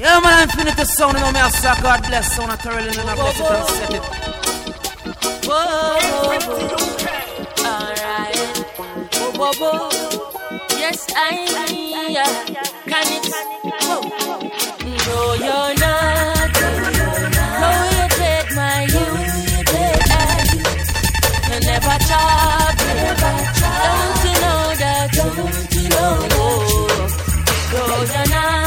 Yeah, man, Infinity Sound, you know me, I say God bless sound, I thoroughly know I bless it and set it. Whoa, whoa, alright. Whoa, whoa, whoa. Yes, I can it. Whoa. No, you're not. No, you take my youth, you take I. You never talk, never talk. Don't you know that, don't you know that. No, you're not.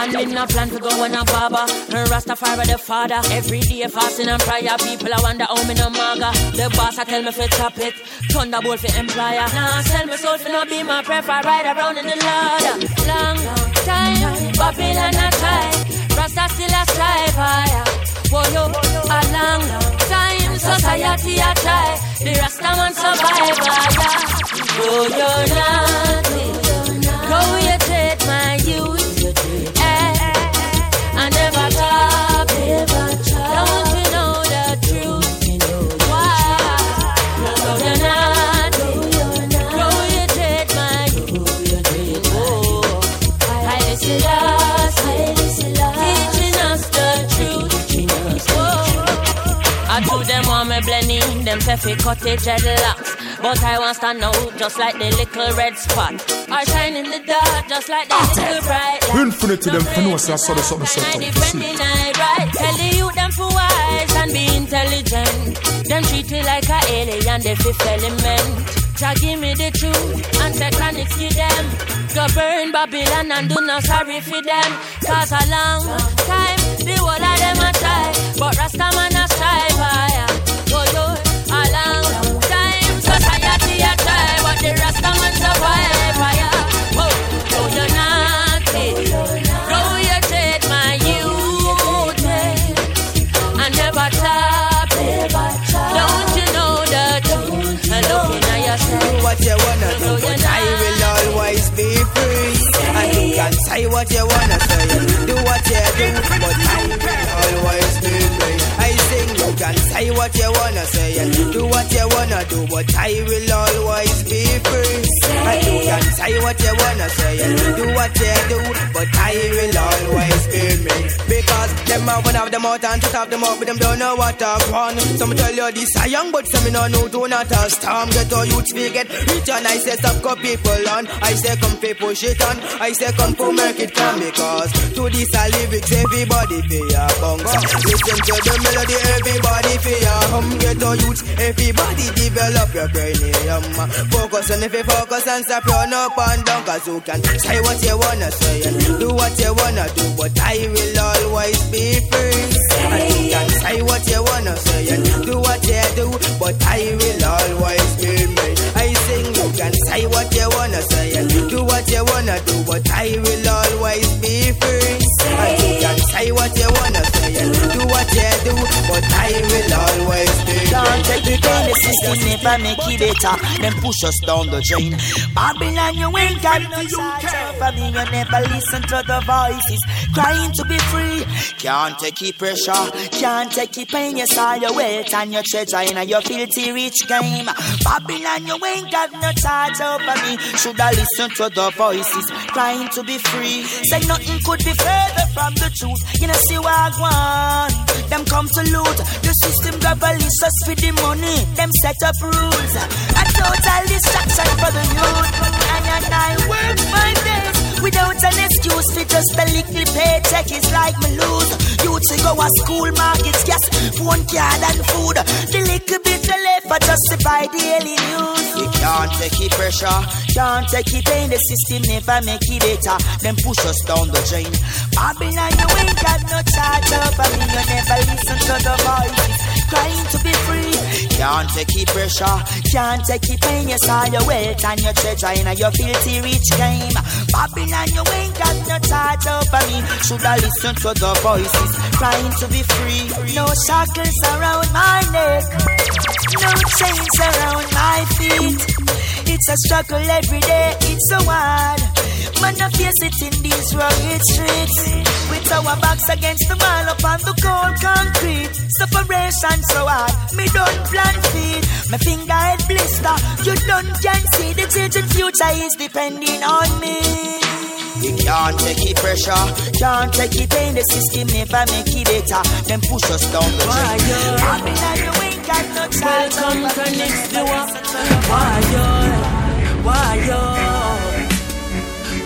And me no plan to go on a barber. Rastafari the father. Every day fasting and prayer. People I wonder how me no maga. The boss I tell me fi chop it. Thunderbolt fi employer. Nah, sell me soul fi no be my prefer. Ride around in the ladder. Long time Babylon a try. Rasta still a strive higher. Whoa yo, a long time society a try. The Rasta man survive higher. Whoa yo, nothing. No, you take my youth, I never talk, never talk. Don't you know the truth? You know why? No, you're not. No, you take my youth. Oh, I listen to us, teaching us the truth. I told them on my blending, them feffy cottage dreadlocks. But I won't stand out just like the little red spot. I shine in the dark just like the little bright light. Infinite to them for no say I saw the something certain. Right. Tell the youth them for wise and be intelligent. Them treat you like a alien, the fifth element. Jah give me the truth and satanics give them. Go burn Babylon and do not sorry for them. Cause a long time, the whole of them a try. But Rasta man a strive higher. Go yo, a long time, society a try. But the Rasta man survive higher. Oh, no you're not it. No you take my youth. I never stop. Don't you know the truth? And looking at yourself. What you wanna do, but I will always be free. And you can say what you wanna say. Do what you do, but I will always be free. I sing, you can say what you wanna say. Do what you wanna do, but I will always be free. And you can say what you wanna say. Do what you do, but I will always be me. Because them out one of them out and two of them out, but them don't know what I want. Some tell you this I young, but some you know no do not a storm. Get all youths we get rich and I say stop cut people on. I say come pay push it on. I say come for make it come because to this I lyrics everybody pay a bongo. Listen to the melody everybody pay a hum. Get all youths everybody develop your cranium. Focus on if you focus and stop your up and down. Cause you can say what you wanna say and do what you wanna do, but I will always be free. And you can say what you wanna say and do what you do, but I will always be me. I sing, you can say what you wanna say and do what you wanna do, but I will always be free. And you can say what you wanna say and do what you do, but I will always be free. Don't take the pain, the system never make it better. Then push us down the drain. Babylon, you ain't got no charge for me. You never listen to the voices crying to be free. Can't take the pressure, can't take the pain. You saw your weight and your treasure in your filthy rich game. Babylon, you ain't got no charge over me. Should I listen to the voices crying to be free? Say nothing could be further from the truth. You know see what I want. Them come to loot. The system governs us with the money. Them set up rules. A total distraction for the youth. And I work my days without an excuse for just a little paycheck. It's like me lose. Youth to go a school, markets, gas, phone card and food. The little bit of left for justify daily news. You can't take it pressure, can't take it pain. The system never make it better. Then push us down the drain. Babylon, you ain't got no charge over me. You never listen to the voices crying to be free. Can't take it pressure, can't take it pain. You saw your wealth and your treasure in your filthy rich game. Babylon, and you ain't got no charge over me. Should I listen to the voices crying to be free? No shackles around my neck, no chains around my feet. It's a struggle every day, it's so hard. Man, I face it in these rugged streets, with our backs against the wall upon the cold concrete. Separation so hard, me don't plan feet. My finger head blister, you don't can see. The changing future is depending on me. You can't take it pressure, can't take it pain. The system never make it better. Then push us down the drain. Welcome to next door.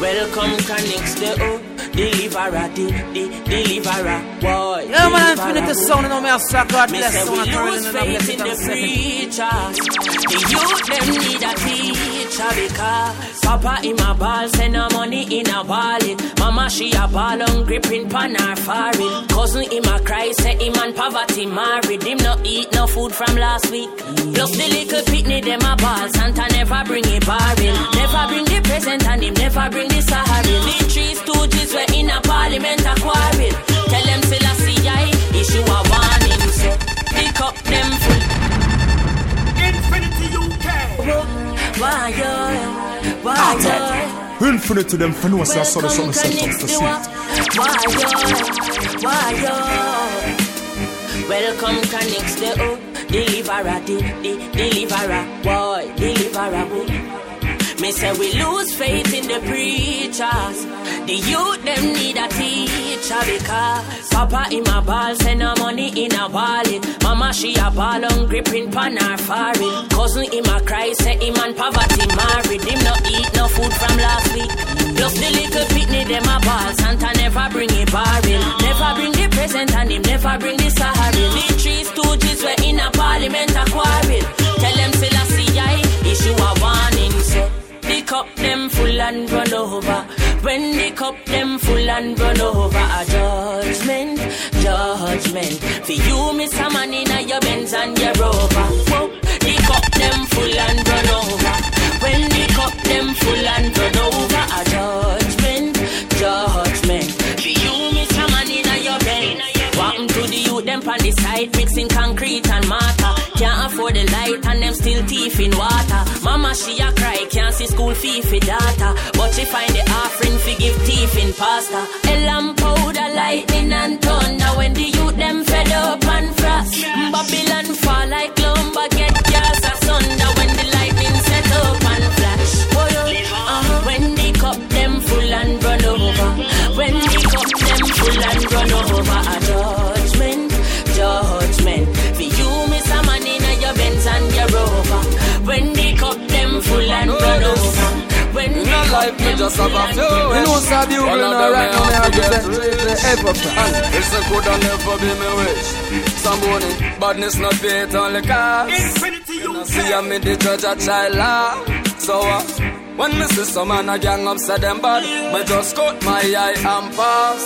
Welcome to next door. Deliverer, deliverer, boy. Yeah, man, I'm finna to sound and I'm out. God bless someone. We lose faith in the preacher. The youth them need a teacher because Papa in my ball, send her money in her wallet. Mama she a ball on gripping pan her forehead. Cousin in my cry, say him and poverty married. Him not eat no food from last week. Plus the little picnic them a ball. Santa never bring a barrel, never bring the present and him never bring the Sahara. The trees two just were in a parliament a quarrel. Tell them still a CI issue a warning. So pick up them food. Infinity UK. Why Infinity them for no sense of some symptoms to see. Why welcome to next day. Oh, deliverer, deliverer, boy, deliverer, boy. Me say we lose faith in the preachers. The youth them need a teacher because Papa in my ball, send her money in her wallet. Mama she a ball on gripping pan her forehead. Cousin in my cry, say him and poverty married. Him not eat no food from last week. Plus the little picnic them a ball. Santa never bring a barrel, never bring the present and him never bring the Sahara. The trees two trees were in a parliament a quarrel. Tell them still a CI issue a warning. So pick up them full and run over. When they cup them full and run over, a judgment, judgment. For you miss a man in your Benz and your Rover. They cup them full and run over. When they cup them full and run over, a judgment, judgment. For you miss a man in your Benz. Walking to the youth them on the side, mixing concrete and mortar. Can't afford the light and them still teeth in water. Mama she a cry, can't see school fee for data. But she find the offering fi give teeth in pasta. Elam powder, lightning and thunder. When the youth them fed up and frost, Babylon fall like lumber, get gas asunder. When the lightning set up and flash, when they cup them full and run over. When they cup them full and run over, a judgment, judgment. For you miss a man in your Benz and your Rover. When they cup them full and run over. When in a life we just have a few ways. No sad you will not right now. I represent the ever. It's a good and never be my wish. Somebody, badness not be it only cause Infinity you know, see me the judge a child love. So when me see some man a gang upset them bad, me just cut my eye and pass.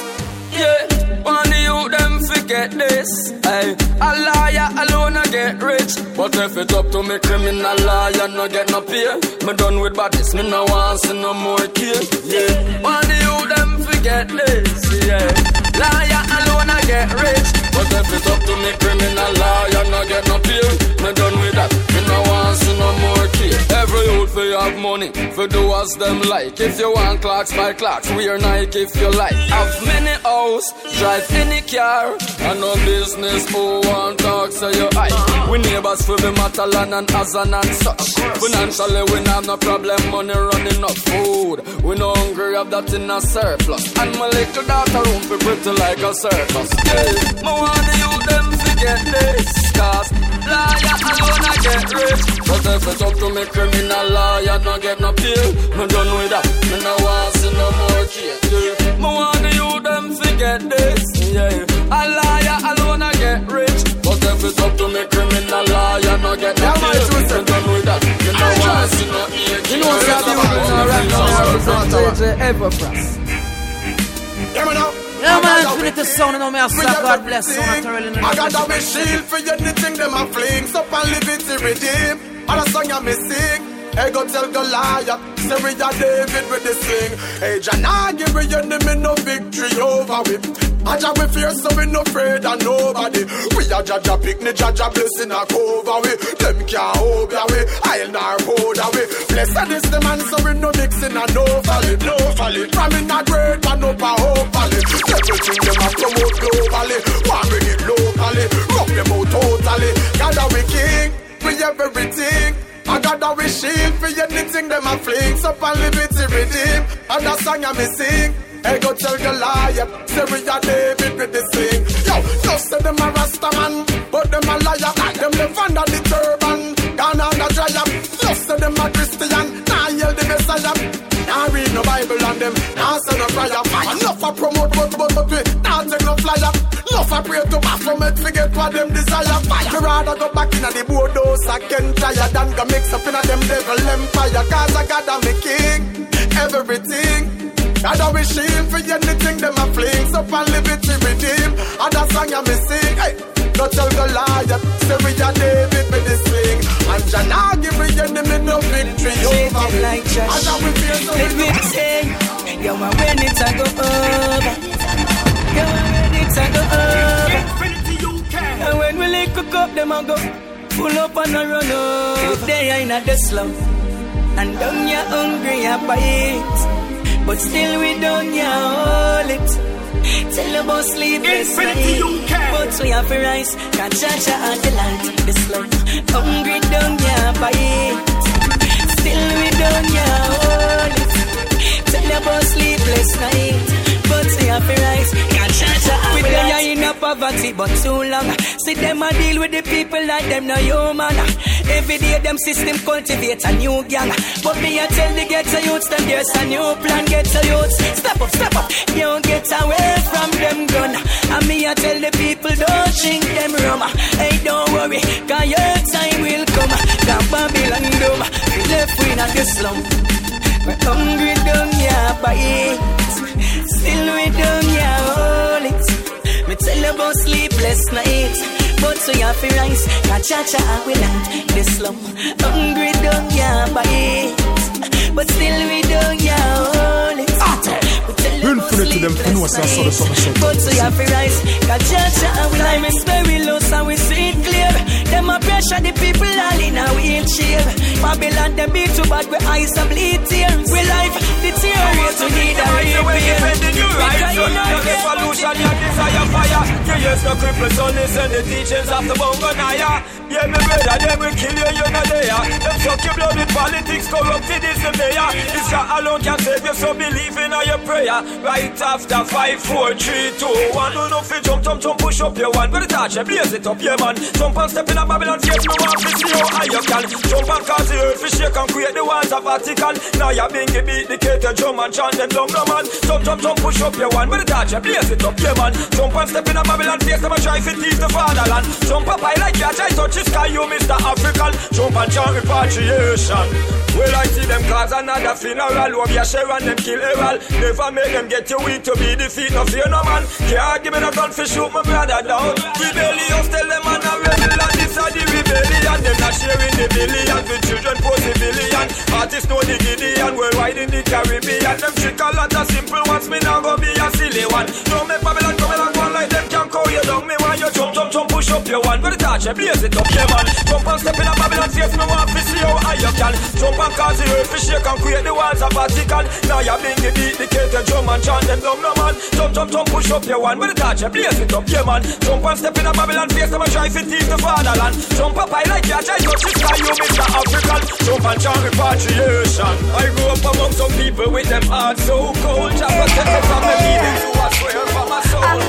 Yeah, when the youth them forget this. Aye, a liar alone I get rich. But if it's up to me, criminal liar no get no pay. Me done with badness, me no want see no more kill. Yeah, when the youth them forget this. Yeah, liar alone I get rich. But if it's up to me, criminal liar no get no pay. Me done with that, me no want see no more kill. Every youth fi have money, fi do as them like. If you want clocks, buy clocks, wear Nike if you like. Have many house, drive any car, and no business who want talk so you eye. We neighbors for the Matalan and Azan and such. Financially we have no problem, money running up food. We no hungry, have that in a surplus. And my little daughter room be pretty like a circus. Yeah, my want you them forget this. Cause liar alone I get rich. But if it's up to me, criminal liar don't get no pill. Me done with that, me no want see no more kill. Yeah, my want you them forget this, yeah. A liar alone I get rich. But if it's up to me, criminal liar no get no kill. You done with that, you know why see no ear. You know what's happening right now. I represent the Everfrost. Hear me now. Yeah, man, I'm the sound and I'm here, God bless you. I got a machine for anything them a fling. Stop and live it to redeem. All the song I'm missing. Hey, go tell Goliath, say we are David with the swing. Hey, Jana, give me your name, no victory over him. I job with fear, so we no afraid of nobody. We are Jaja picnic, Jaja blessing a cover we. Them can't hold away, I'll not hold away. Blessed is the man, so we no mixing and no valley, no valley. From in a great man up a whole valley. Everything them have promote globally, one bring it locally, rock them out totally. God are we king, we everything. I got that we shield, for anything them a fling. So for liberty redeem, and that song I me sing. Hey, go tell Goliath, say we are David with the sing. Yo, just say them a Rasta man, but them a liar. Them live under the turban, gone under triumph. Just say them a Christian, nah yell the Messiah. Nah read no Bible on them, nah say no prayer. Enough a promote, but we nah take no flyer. Enough a pray to pass from it, forget what them desire. Me rather go back in the board house again, tired than go mix up in a them devil empire. Cause I got a me king, everything. God I wish him for anything them a fling. So for liberty redeem, and that song I me sing. Hey, go tell Goliath, say we are David with the swing. And Jannah give me enemy no victory over me. Like and I will feel so let me sing. Yo, I when it I go over. Yo, I when it I go over. Infinity UK. And when we lick cook up, them I go pull up and I run over. They are in a the slum, and down you're hungry, I bite. But still we don't yell it. Tell about sleepless night, but we have to rise. Can't judge at the light. This love, hungry don't yell bite. Still we don't yell it. Tell about sleepless night, but we have to rise. Can't judge at the light. We in a poverty, but too long. See them a deal with the people like them no human. Every day them system cultivate a new gang. But me I tell the ghetto youths them there's a new plan. Ghetto youths, step up, you don't get away from them gun. And me I tell the people don't drink them rum. Hey, don't worry, cause your time will come. Down Babylon Dome, we left in the slum. We're hungry, don't ya bite. Still we don't ya hold it. Me tell about sleepless nights. But we have to rise, na cha-cha and we land the slum. Hungry don't ya bite, but still we don't ya hold it. Infinity them to know something. But we have to rise, na cha-cha and we land. Time is very low, so we see it clear. Them a pressure the people all in a wheelchair. Babylon them be too bad, we eyes a bleed tears. We life deteriorates, we need a repair. Revolution, your desire fire. You use the cripple son is in the teachings of the Bongonaya. Yeah, my brother, they will kill you, you're not there. Them suck your blood with politics, corrupted is the mayor. This guy alone can save you, so believe in your prayer. Right after 5, 4, 3, 2, 1. Do no fit, jump, push up your one. With a touch, blaze it up, yeah, man. Jump and step in a Babylon, yes, no one to see how high you can. Jump and cause the earth, fish, you can create the ones of Vatican. Now you're being dedicated, drum and chant them down, no man. Jump, push up your one. With a touch, blaze it up, yeah, man. Jump and step in a Babylon, yes, no one try to leave the fatherland. Jump up, I like your I touch this guy, you Mr. African. Jump and chant repatriation. Well, I see them cause another funeral. Where we are sharing them kill Errol. Never make them get you weak to be defeat. No fear no man. Can't give me no gun for shoot my brother down. Rebellions tell them man I'm rebellion. This are the rebellion. Them not sharing the billion. With children for civilian. Artists know the Gideon. We're riding the Caribbean. Them trick a lot of simple ones. Me now go be a silly one. Don't make Babylon come along one like them can't call you down. Me want you jump, push up your one. With the touch, blaze it up, yeah man. Jump and step in a Babylon face. Me want to see how high you can. Jump and cause the earth to shake and create the walls of Vatican. Now you're being dedicated, drum and chant them down, no man. Jump, push up your one. With the touch, blaze it up, yeah man. Jump and step in a Babylon face. Them a try to thief the fatherland. Jump up, I like your child. Touch this guy, you Mr. African. Jump and chant repatriation. I grew up among some people with them hearts so cold. Just protect them from the leading to a swear from my soul.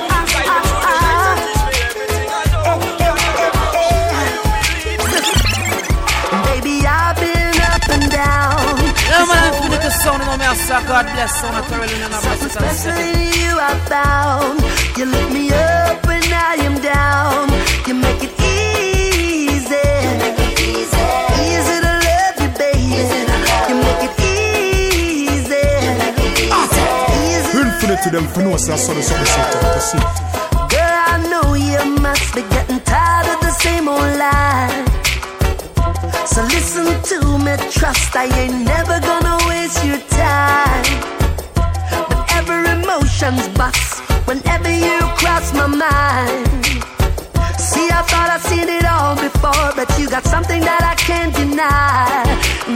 Especially you are bound. You look me up when I am down. You make it easy. Easy to love you, baby. You make it easy. Infinity them for no sense. Girl, I know you must be getting tired of the same old lie. So listen to me. trust I ain't never gonna waste your time. But every emotion's bust whenever you cross my mind. See, I thought I'd seen it all before, but you got something that I can't deny.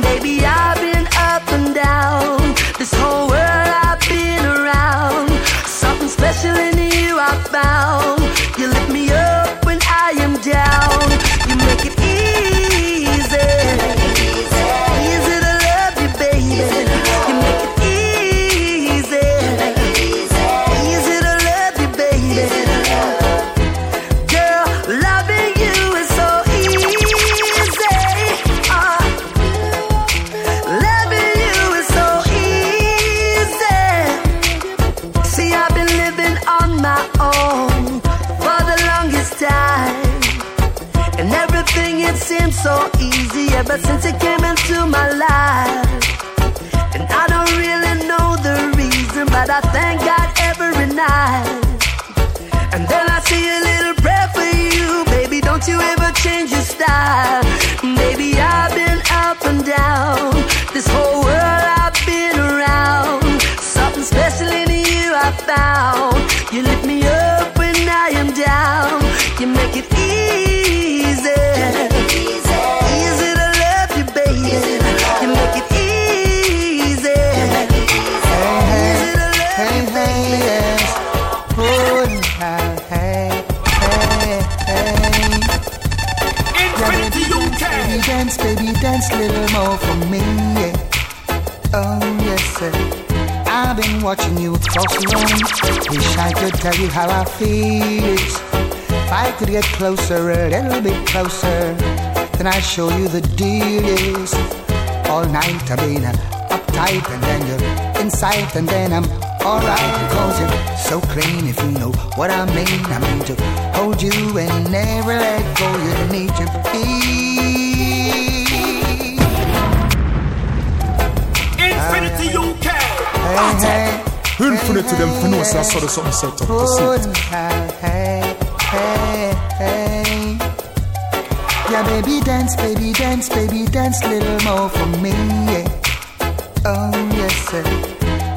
Baby, I've been up and down this whole world I've been around. Something special in you I found. You lift me up when I am down. You make it easy. So easy ever since it came into my life. And I don't really know the reason, but I thank God every night. And then I say a little prayer for you. Baby, don't you ever change your style. Baby, I've been up and down this whole world I've been around. Something special in you I found. You lift me up when I am down. You make it easy. Dance, baby, dance a little more for me, yeah. Oh, yes, sir. I've been watching you for so long. Wish I could tell you how I feel. If I could get closer, a little bit closer, then I'd show you the deal is. All night I've been uptight, and then you're inside, and then I'm alright. Because you're so clean, if you know what I mean. I mean to hold you and never let go. You need to be Infinity UK. Infinity them finance I saw the something set up to see it. Yeah, baby, dance, a little more for me, yeah. Oh, yes, sir.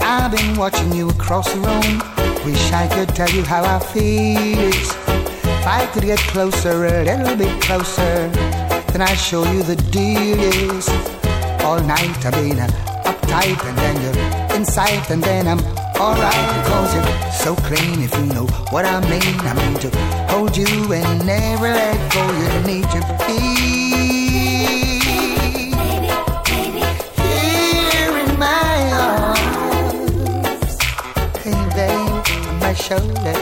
I've been watching you across the room. Wish I could tell you how I feel. If I could get closer, a little bit closer, then I'd show you the deal is. All night I've been uptight, and then you're inside, and then I'm alright. Because you're so clean, if you know what I mean. I mean to hold you and never let go. You need to be here in my arms. Hey babe, on my shoulder.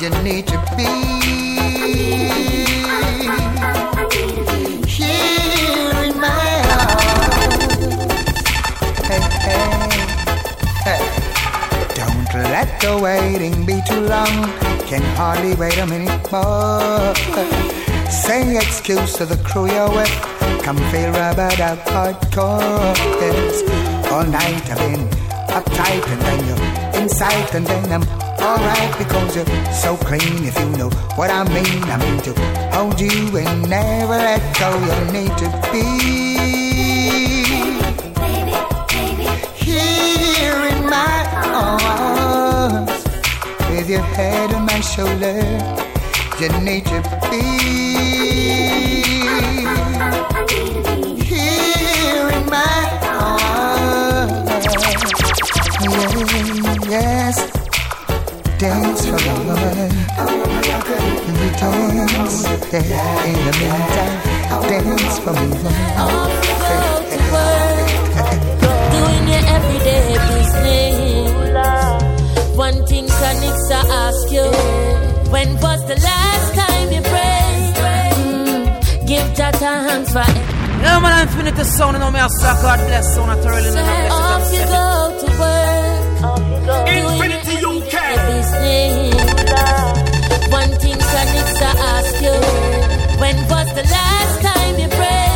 You need to be here in my arms. Don't let the waiting be too long. Can hardly wait a minute more. Say excuse to the crew you're with. Come feel about a hardcore. All night I've been uptight, and then you're inside, and then I'm alright. Because you're so clean, if you know what I mean. I mean to hold you and never let go. You need to be here in my arms, with your head on my shoulder, you need to be here in my arms. Yes, dance for the Lord. We dance, yeah. In the meantime, dance for me. Everyday business. One thing Canixa ask you, when was the last time you prayed? Give that hands for it. No man, I'm finished the song, and no me ask God bless song. I thoroughly know. Off you go to work. Infinity UK. One thing Canixa ask you, when was the last time you prayed?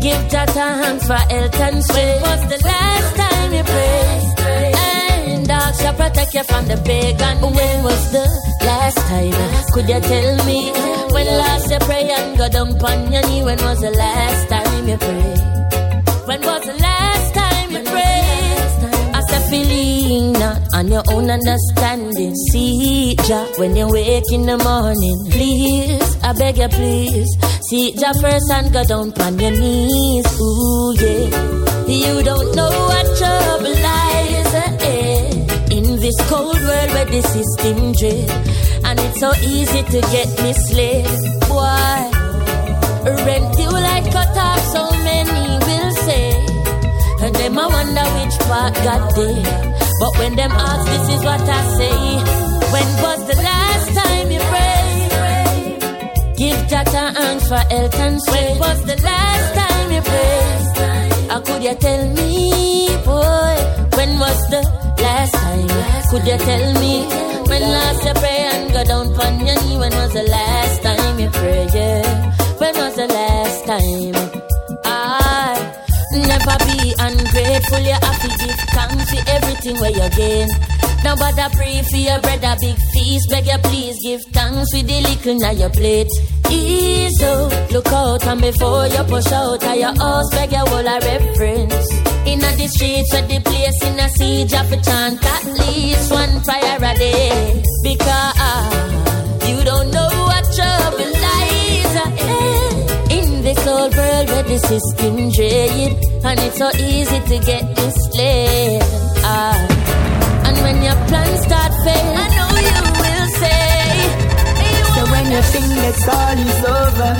Give Jata hands for Elton Sway. When was the last time you prayed? And I shall protect you from the pagan. When was the last time? Could you tell me? When last you pray and go down on your knee? When was the last time? time you pray? When was the last time you prayed? I said, feeling not on your own understanding. See Jah when you wake in the morning. Please, I beg you, please. See Jah first and go down on your knees. Ooh, yeah. You don't know what trouble lies ahead in this cold world where the system drill, and it's so easy to get misled. Why? Rent you like cut off, so many will say, and them I wonder which part got there. But when them ask, this is what I say. When was the last time you prayed? Give Jah thanks for health and strength. When was the last time you prayed? Could you tell me, boy, when was the last time? Could you tell me when last you pray and go down on your knee? When was the last time you pray? Yeah. When was the last time? I never be ungrateful. You have to give thanks for everything where you gain. Now bother pray for your bread a big feast. Beg you please give thanks with the little on your plate. Ease up, look out, and before you push out of your house, beg your whole a reference. In the streets with the place in a siege of a chant, at least one prayer a day. Because you don't know what trouble lies ahead in this old world where the system trade, and it's so easy to get misled. And when your plans start fail, I know you will say. So when you think that all is over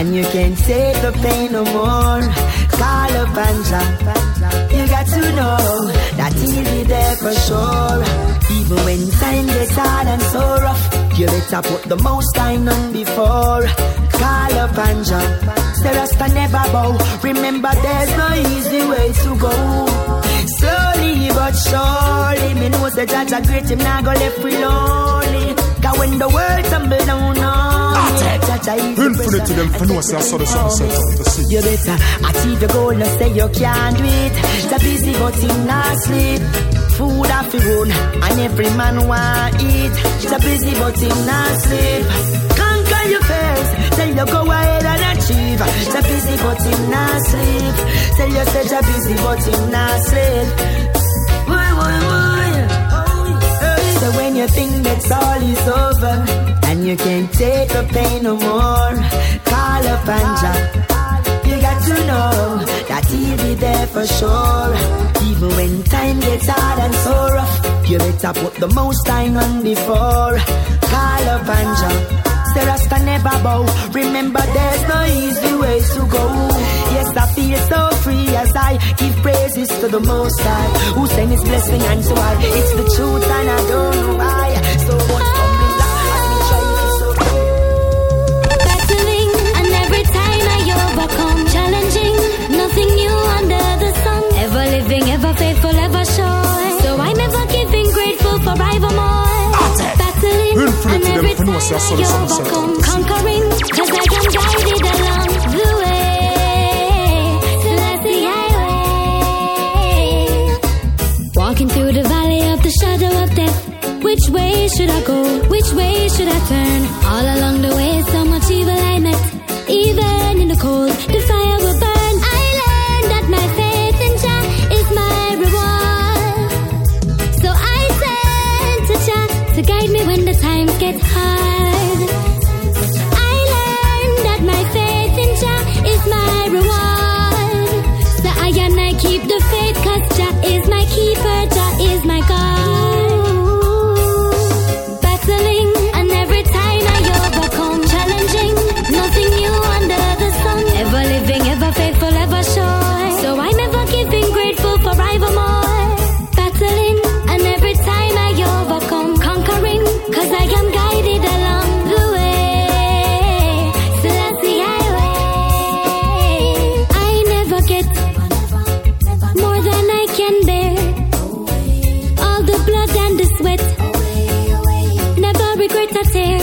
and you can't save the pain no more, call up and jump. You got to know that he'll be there for sure. Even when time gets hard and so rough, you better put the most time on before. Call up and jump. The Rasta never bow. Remember there's no easy way to go. Slowly but surely, me know the judge a great him now go left we lonely. Cause when the world tumble down on Infinity them for no say I saw the sunset on the sea. You better achieve the goal, no say you can't do it. The busy but in not sleep. Food off the road and every man want eat. The busy but in not sleep. Conquer your face, tell you go ahead and achieve. The busy but in not sleep. Tell you say the busy but in not sleep. So when you think that all is over and you can't take the pain no more, call up and jump. You got to know that he'll be there for sure. Even when time gets hard and so rough, you better put the most time on before. Call up and jump. The Rasta never bow. Remember there's no easy ways to go. Yes, I feel so free as I give praises to the Most High, who sent His blessing and so I. It's the truth and I don't know why. So what's coming life has been trying so hard. Battling, and every time I overcome, challenging, nothing new under the sun. Ever living, ever faithful, ever sure. So I'm never giving, grateful forevermore. Battling, and every time I overcome, conquering, 'cause I am guided along the way. Walking through the valley of the shadow of death, which way should I go? Which way should I turn? All along the way, so much evil I met. Even in the cold, the fire will burn. I learned that my faith in Jah is my reward. So I turn to Jah to guide me when the times get hard. I learned that my faith in Jah is my reward. So I and I keep the faith, 'cause Jah is my keeper, Jah is my God. Battling, and every time I overcome, challenging, nothing new under the sun. Ever living, ever faithful, ever sure. So I'm ever giving, grateful forevermore. Battling, and every time I overcome, conquering, 'cause I am guided along the way. So that's the highway. I never get more than I can bear. Blood and the sweat, never regret a tear.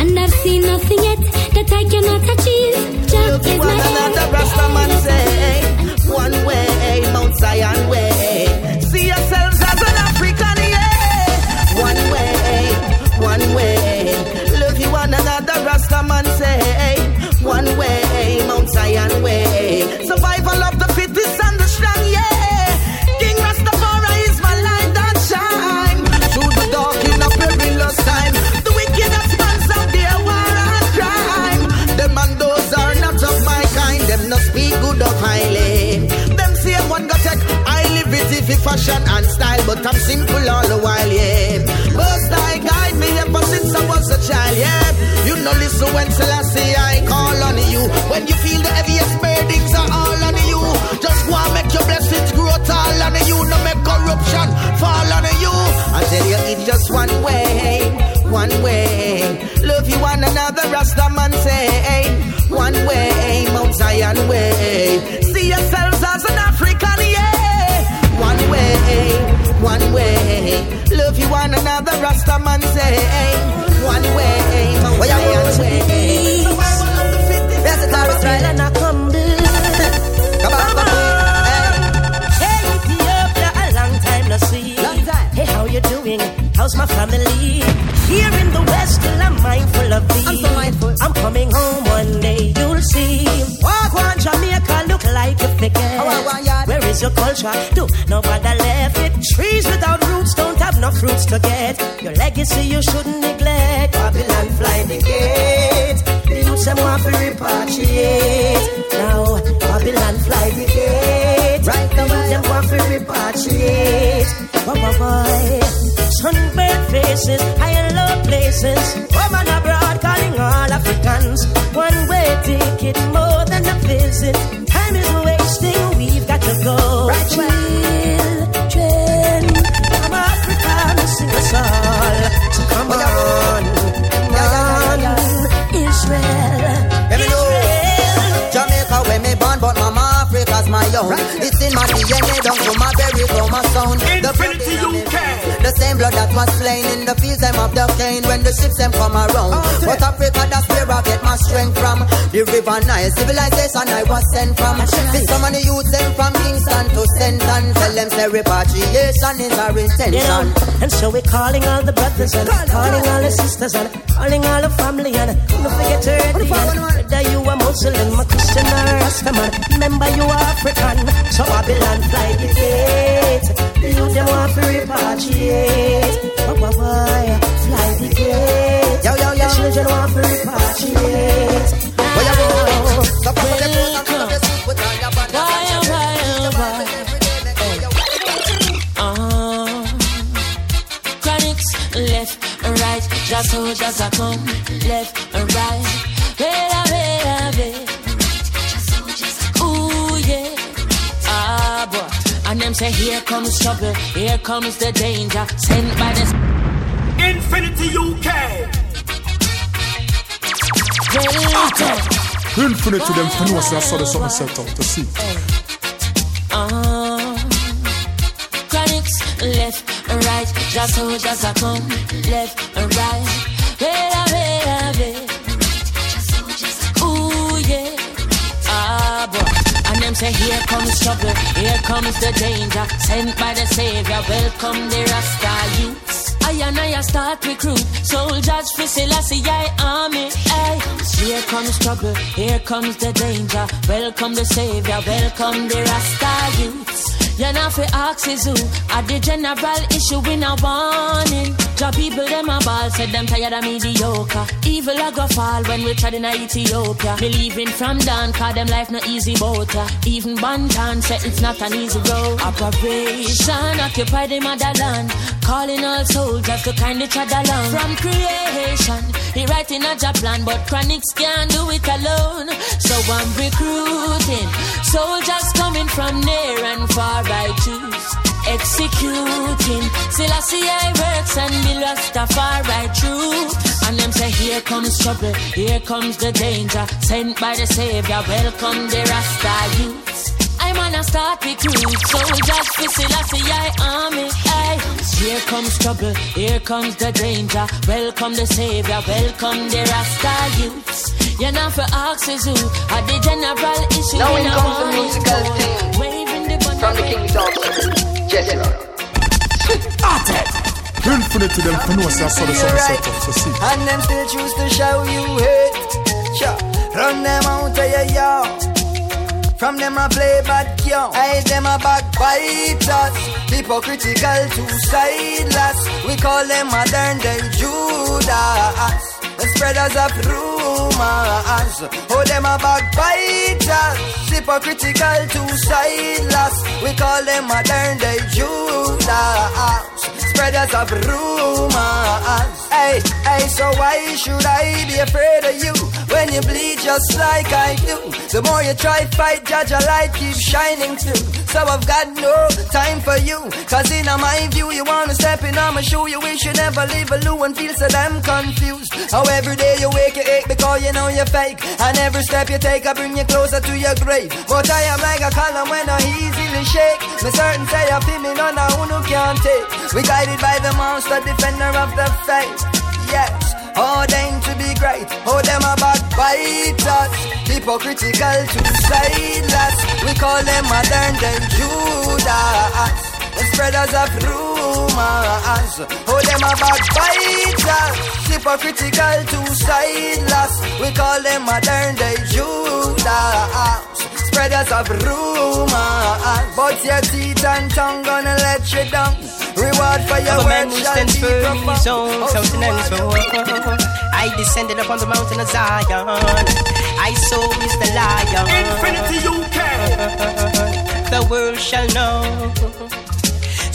And I've seen nothing yet that I cannot achieve. Just is my another Rasta man say, one way, Mount Zion way. See yourselves as an African, yeah. One way, one way. Look, you another Rasta man say, one way, Mount the Rasta man say, one way, Mount Zion way. See yourselves as an African, yeah. One way, one way. Love you one another, Rasta man say, one way, Mount Zion way. There's a car of trial and I come you doing? How's my family? Here in the West, till I'm mindful of thee. I'm so mindful. I'm coming home one day, you'll see. Walk on Jamaica, look like a figure. Where is your culture? Do nobody left it? Trees without roots don't have no fruits to get. Your legacy you shouldn't neglect. Babylon fly the gate. The youths them want to repatriate. Now Babylon fly the gate. Right now the youths them want to repatriate. Oh my boy, sunburned faces, high and low places. Woman abroad calling all Africans. One way ticket, more than a visit. Time is wasting, we've got to go. Right, children, I'm African, sing us all. So come on, Israel. Jamaica where me born, but mama. As my own. Right. It's in my DNA, down to my berry, from my sound. Infinity UK. The same blood that was slain in the fields them of the cane when the ships them come around. But Africa, that's where I get my strength from. The river Nile, civilization I was sent from. This so many youths them from Kingston to Stenton. Tell them say repatriation is our intention. Yeah. And so we're calling all the brothers and calling all the sisters and calling all the family and don't forget to the end. Whether you are Muslim, a Christian or a Rastaman, remember you are African, so Babylon fly the gate. The youth them want to repatriate. Why fly the gate? The children want to repatriate. Chronics left and right, just soldiers are come left and right. And them say, here comes trouble, here comes the danger, sent by the Infinity UK. Infinity them can was outside something set up to see. Chronics left and right, just soldiers are come left and right. Ooh yeah, ah boy. And them say, here comes trouble, here comes the danger, sent by the Savior. Welcome the Rasta youths. I and I start recruit soldiers for Selassie I army. Aye. Here comes trouble, here comes the danger. Welcome the Savior, welcome the Rasta youths. You're not for axes who are the general issue in a warning. Your people them a ball, said them tired of mediocre. Evil a go fall when we tried in Ethiopia. Believing from down, cause them life no easy boat. Even Bantan said it's not an easy road. Operation occupy the motherland, calling all soldiers to kind each other along. From creation, he writing a job plan, but Chronics can't do it alone. So I'm recruiting soldiers coming from near and far. I choose. Executing Selassie I works and me lost a far right truth. And them say here comes trouble, here comes the danger, sent by the Savior, welcome the Rasta youths. I'm gonna start recruit soldiers for Selassie I army. Aye. Here comes trouble, here comes the danger, welcome the Savior, welcome the Rasta youths. You're not for axes who are the general issue. Now in comes the musical thing from the King's House. Yes, Lord. Infinity them for no sense of the sunset of the sea. And them still choose to show you hate. Sure. Run them out of your yard. From them I play bad young. I them a backbiters. Hypocritical, two-sideless. We call them modern day Judas. The spreaders of rumors. Oh, them a backbiters. Hypocritical, two-sideless. We call them modern day Judas. Spreaders of rumors. Hey, hey, so why should I be afraid of you when you bleed just like I do. The more you try fight, Jah light keeps shining through. So I've got no time for you, cause in my view, you wanna step in on my shoe. You wish you never leave a loo and feel so damn confused. How every day you wake you ache because you know you're fake, and every step you take I bring you closer to your grave. But I am like a column when I easily shake. Me certain say I feel me none of who can't take. We guided by the monster defender of the faith. Yes, oh them to be great, oh them a backbite us, hypocritical to sideless. We call them modern than Judas, the spreaders of rumors. Oh them a backbite us, hypocritical to sideless. We call them modern than Judas, spreaders of rumors. But your teeth and tongue gonna let you down. Reward for your work, man who stands firm in his own house and his own. I descended upon the mountain of Zion. I saw Mr. Lion. Infinity UK. The world shall know.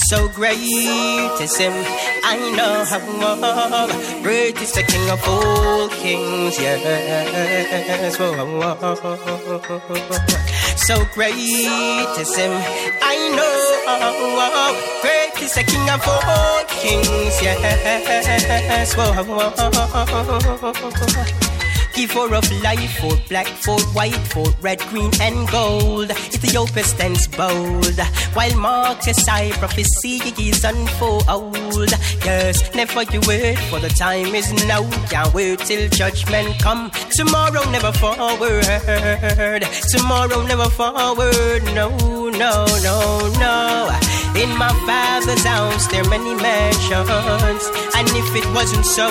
So great is him, I know how. Great is the King of all kings, yes. So great is him, I know. Great is the King of all kings, yes. Giver of life, for black, for white, for red, green, and gold. Ethiopia stands bold, while Marcus I prophecy is unfold. Yes, never you wait, for the time is now. Can't wait till judgment come. Tomorrow never forward. Tomorrow never forward. No. No, no, no. In my father's house there are many mansions, and if it wasn't so,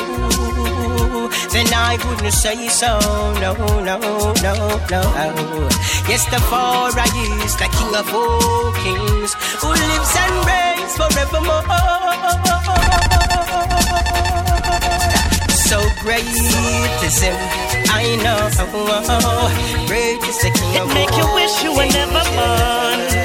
then I wouldn't say so. No, no, no, no. Yes, the far I is the King of all kings, who lives and reigns forevermore. So great is him, I know. Great is the King of all kings. It make you wish you were never born.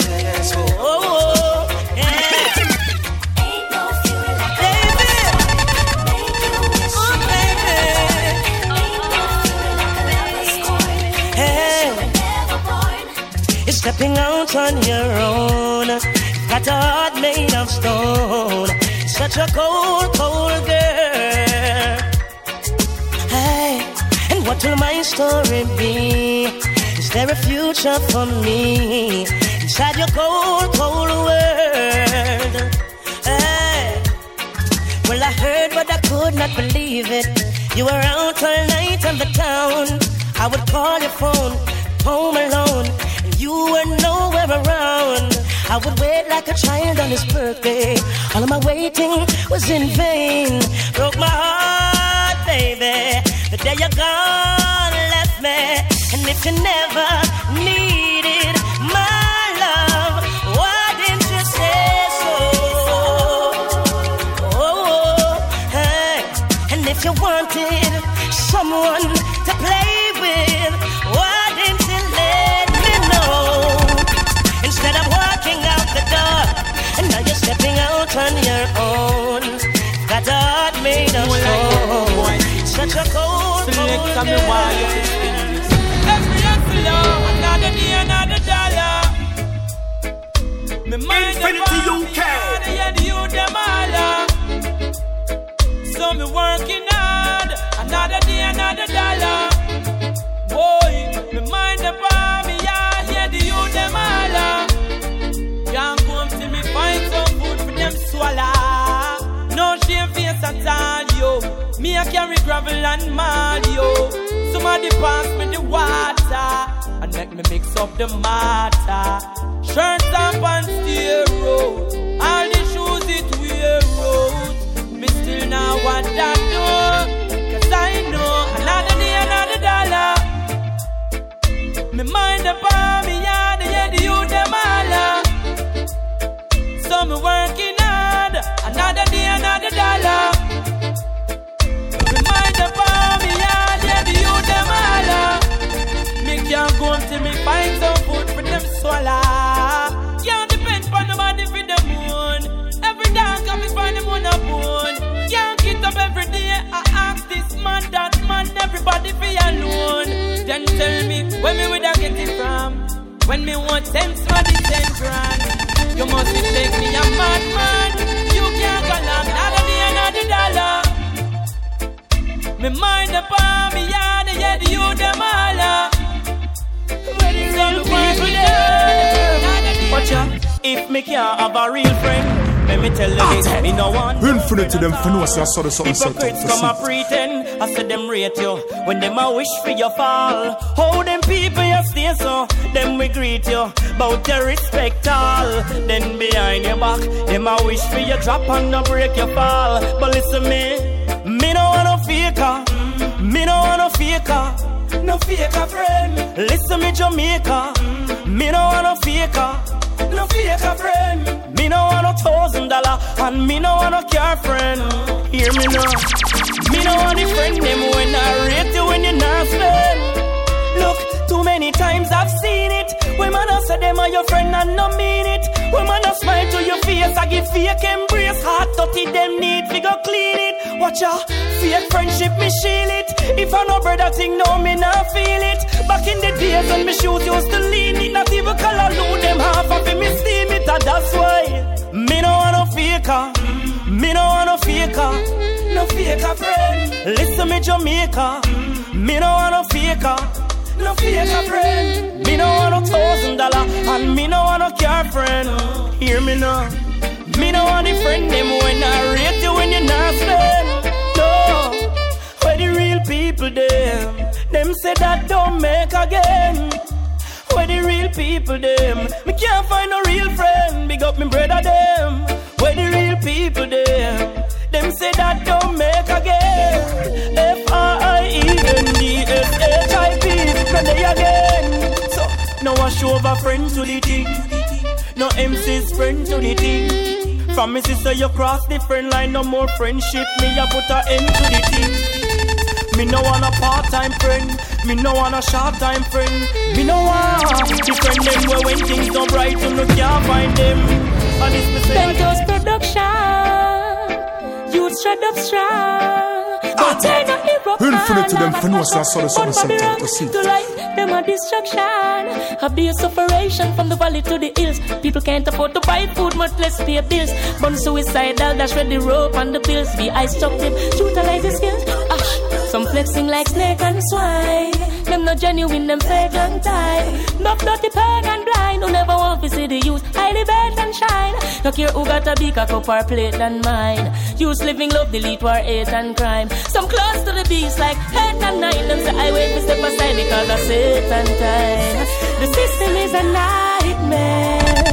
Stepping out on your own, got a heart made of stone. Such a cold, cold girl. Hey, and what will my story be? Is there a future for me inside your cold, cold world? Hey, well I heard but I could not believe it. You were out all night on the town. I would call your phone, home alone. You were nowhere around. I would wait like a child on his birthday. All of my waiting was in vain. Broke my heart, baby, the day you're gone left me. And if you never needed my love, why didn't you say so? Oh, hey. And if you wanted someone to play with, why? Stepping out on your own, got a heart made of stone. Such a cold, cold girl. Every love, another day, another dollar. Me mind Infinity UK. You them all. So me working hard, another day, another dollar. Boy, me mind the bar, me yard, yeah, you them all. No shame face at all, yo. Me I carry gravel and mud, yo. Somebody pass me the water and make me mix up the matter. Shirts up and steer road, all the shoes it wear road. Me still now want that door, cause I know another day, another dollar. Me mind upon me yard, yeah, the youth them all. So me working another day, another dollar. Remind the family, yeah, the youth, them all. Me can't go until me find some food for them swallow. Can't depend on nobody for the moon. Every day I come find the moon a bone. Can't get up every day. them tell me where me woulda get it from. When me want 10, 20, 10 grand, you must take me a madman. You can't go long, another day, another dollar. Me mind upon me yard, yet you them all up. Where the real people there? Watch out, if me can't have a real friend. Let me tell you this, me no one Infinity them finance, I saw the something set up. Hypocrites come a pretend, I said them rate you. When them a wish for your fall, how them people you stay so, them we greet you, bout your respect all. Then behind your back, them a wish for your drop and no break your fall. But listen me, me no want no faker, me no want no faker, no faker friend. Listen me Jamaica, me no want no faker, no faker friend. Me no want $1,000 and me no want no care friend. Hear me now. Me no want a friend them when I rate you when you not spend. Look, too many times I've seen it. Women a say them are your friend and no mean it. Women a smile to your face, I give fake embrace. Heart dirty them need we go clean it. Watch out, fake friendship me shield it. If I no brother thing no me not feel it. Back in the days when me shoes used to lean it, not even color load them half of me steam it, and that's why. Me no want no faker, me no want no faker, no faker friend. Listen me Jamaica, me no want no faker, no faker friend. Me no want $1,000 and me no want no care friend. Hear me now, me no want a friend them when I rate you when you not spend. No, where the real people them say that don't make again. Where the real people them, me can't find no real friend. Big up me brother them. Where the real people them say that don't make again. FRIENDSHIP, no day again. So no I show over friend to the thing, no MC's friend to the thing. From me sister you cross the friend line, no more friendship. Me I put an end to the thing. Me no want a part-time friend. Me no want a short-time friend. Me no want to friend them where when things don't bright, you no can't find them. And it's the same. Bentos Production, you straight up strong. Don't turn up Europe. Infinity them finance, I saw the sun set to see. To life, them a distraction. Have the separation from the valley to the hills. People can't afford to buy food, much less pay bills. Born suicidal, that's where the rope and the pills. Be ice chocolate, utilize the skills. Some flexing like snake and swine. Them not genuine, them fake and time. No dirty, peg and blind. Who never want to see the youth highly bent and shine. No care who got a bigger cup or plate than mine. Youth living love, delete war, hate and crime. Some close to the beast like 8 and 9. Them say I wait to step aside because of Satan time. The system is a nightmare.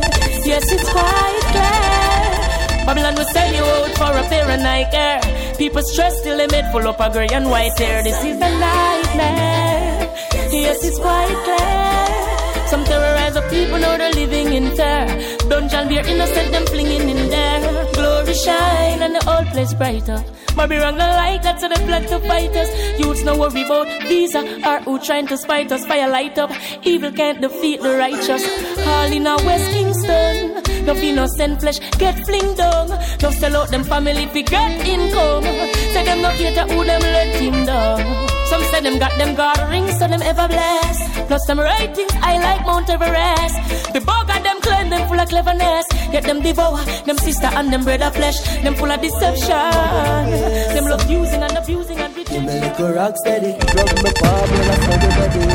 Yes, it's quite clear. Babylon will sell you out for a pair of Nike. People stress till they made full up of grey and white hair. This is a nightmare. Yes, it's quite clear. Some terrorize the people, now they're living in terror. Dungeon beer innocent, them flinging in there. Glory shine and the whole place brighter. Might be wrong, no like that, so they plan to fight us. Youths no worry about visa or who trying to spite us. Fire light up, evil can't defeat the righteous. All in a West Kingston. No innocent flesh get fling down. No sell out them family if we get income. Say them no cater who them let him down. Some say them got them God rings so them ever bless. Plus them writings I like Mount Everest. The bug and them clan them full of cleverness. Get them devour, them sister and them brother flesh. Them full of deception. Them love using and abusing and rejection. Them a little rock steady, rub the palm and I saw the body.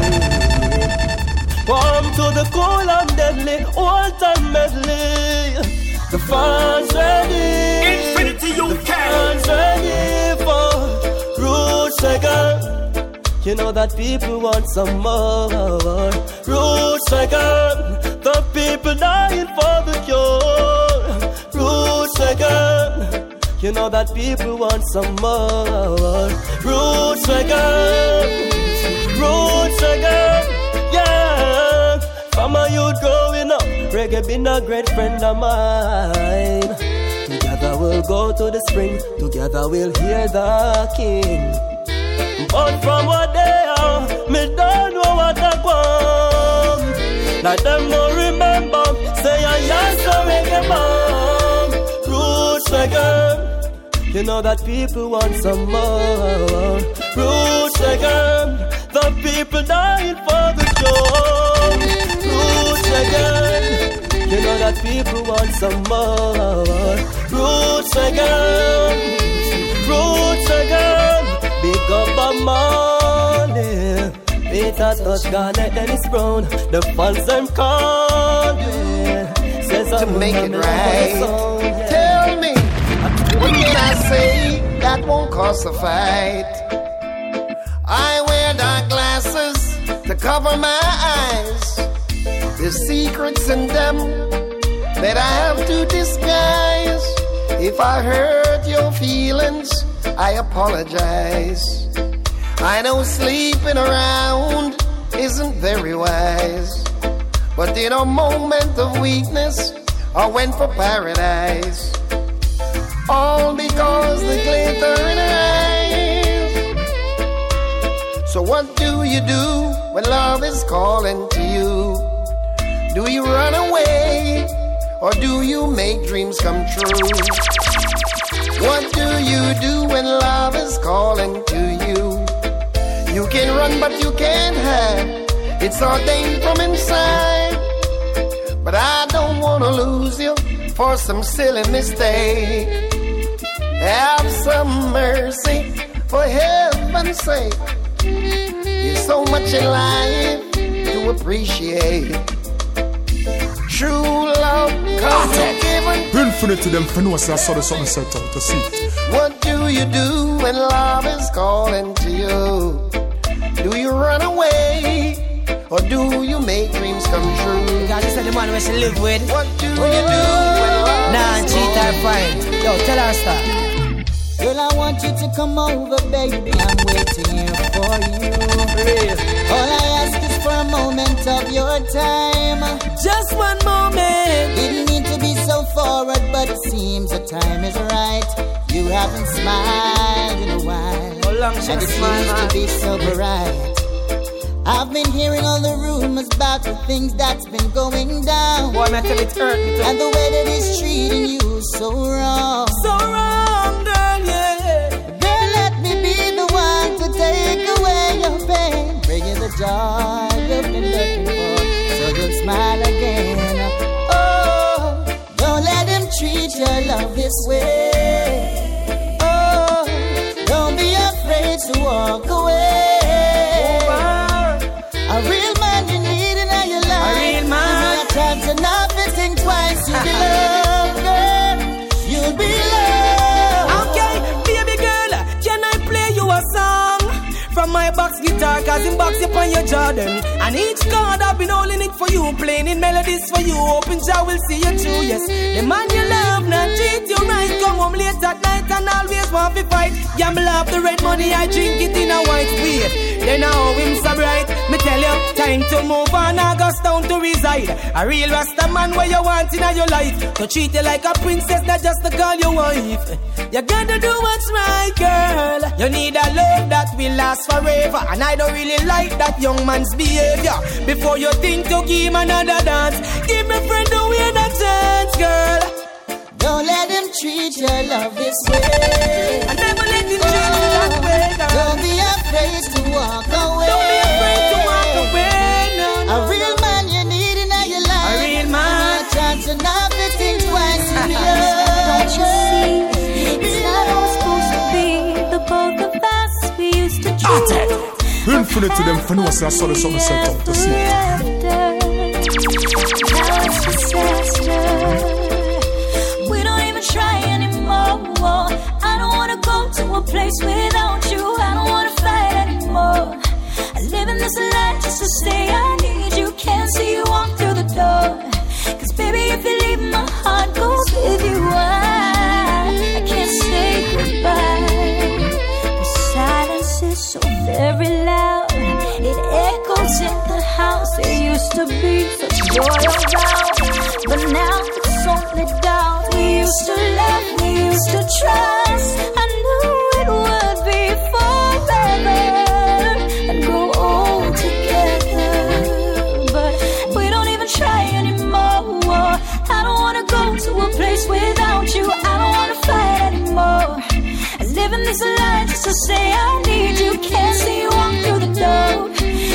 Warm to the cool and deadly, ultimately. The fun's ready. Infinity UK. The fun's ready for Root Shaker. You know that people want some more. Root Shaker. The people dying for the cure. Root Shaker. You know that people want some more. Root Shaker. Root Shaker. Yeah, from a youth growing up, reggae been a great friend of mine. Together we'll go to the spring, together we'll hear the king. But from what they are, me don't know what I want. Now them no remember, say I am so reggae bomb. Roots reggae, you know that people want some more. Roots reggae, the people. people dying for the show. Roots again, you know that people want some more. Roots again, roots again. Big up a money. It's a touch garnet and it's brown. The funds I'm calling says to make it right. Song, yeah. Tell me, what can I say that won't cause a fight? I wear dark glasses to cover my eyes. There's secrets in them that I have to disguise. If I hurt your feelings, I apologize. I know sleeping around isn't very wise, but in a moment of weakness, I went for paradise. All because the glitter in her eyes. So what do you do when love is calling to you? Do you run away or do you make dreams come true? What do you do when love is calling to you? You can run but you can't hide. It's ordained from inside. But I don't want to lose you for some silly mistake. Have some mercy for heaven's sake. So much in life to appreciate. True love comes from giving. Infinity them for no say I saw the something set out to see. What do you do when love is calling to you? Do you run away or do you make dreams come true? God, this is the man where she live with. What do you do when love is cheat I find. Yo, tell her start. Girl, I want you to come over, baby. I'm waiting here for you. All I ask is for a moment of your time. Just one moment. Didn't mean to be so forward, but it seems the time is right. You haven't smiled in a while. And it seems to be so bright. I've been hearing all the rumors about the things that's been going down. Boy, man, it's hurt. And the way that he's treating you so wrong. So wrong, girl. Take away your pain, bring you the joy you've been looking for, so you'll smile again. Oh, don't let him treat your love this way. Oh, don't be afraid to walk away. A real man you need in all your life. A real man. You know, times enough to think twice. You'll be loved, girl. You'll be loved. Okay, baby girl, can I play you a song? From my box guitar, cause in box upon your Jordan. And each card I've been holding it for you, playing in melodies for you. Hoping Jah will see you through, yes. The man you love, now treat you right. Come home late at night and always want to fight. Gamble off the red money, I drink it in a white beer. Then I owe him some right. Me tell you, time to move on, August down to reside. A real Rasta man where you want in your life. To treat you like a princess, not just to call you wife. You gotta do what's right, girl. You need a love that will last forever, and I don't really like that young man's behavior. Before you think to give him another dance, give my friend a win a chance, girl. Don't let him treat your love this way. I never let him treat you that way. Girl. Don't be afraid to walk away. Don't be afraid to walk away. No, no, a real man you need in your life. A real man. Chance enough to think twice. Don't you see? It's not how it's supposed to be. The both of us. Infinite to them for no say I saw the something set out to see. We don't even try anymore. I don't wanna go to a place without you. I don't wanna fight anymore. I live in this life just to stay. I need you, can't see you walk through the door. Cause baby, if you leave, my heart goes with you. I can't say goodbye. Silence is so very loud. It echoes in the house. It used to be such joy around, but now it's only doubt. We used to love, we used to trust. I knew it would be forever and grow old together, but we don't even try anymore. I don't wanna go to a place without you. I don't wanna fight anymore. Living this life just to say I need you. Can't see you walk through the door.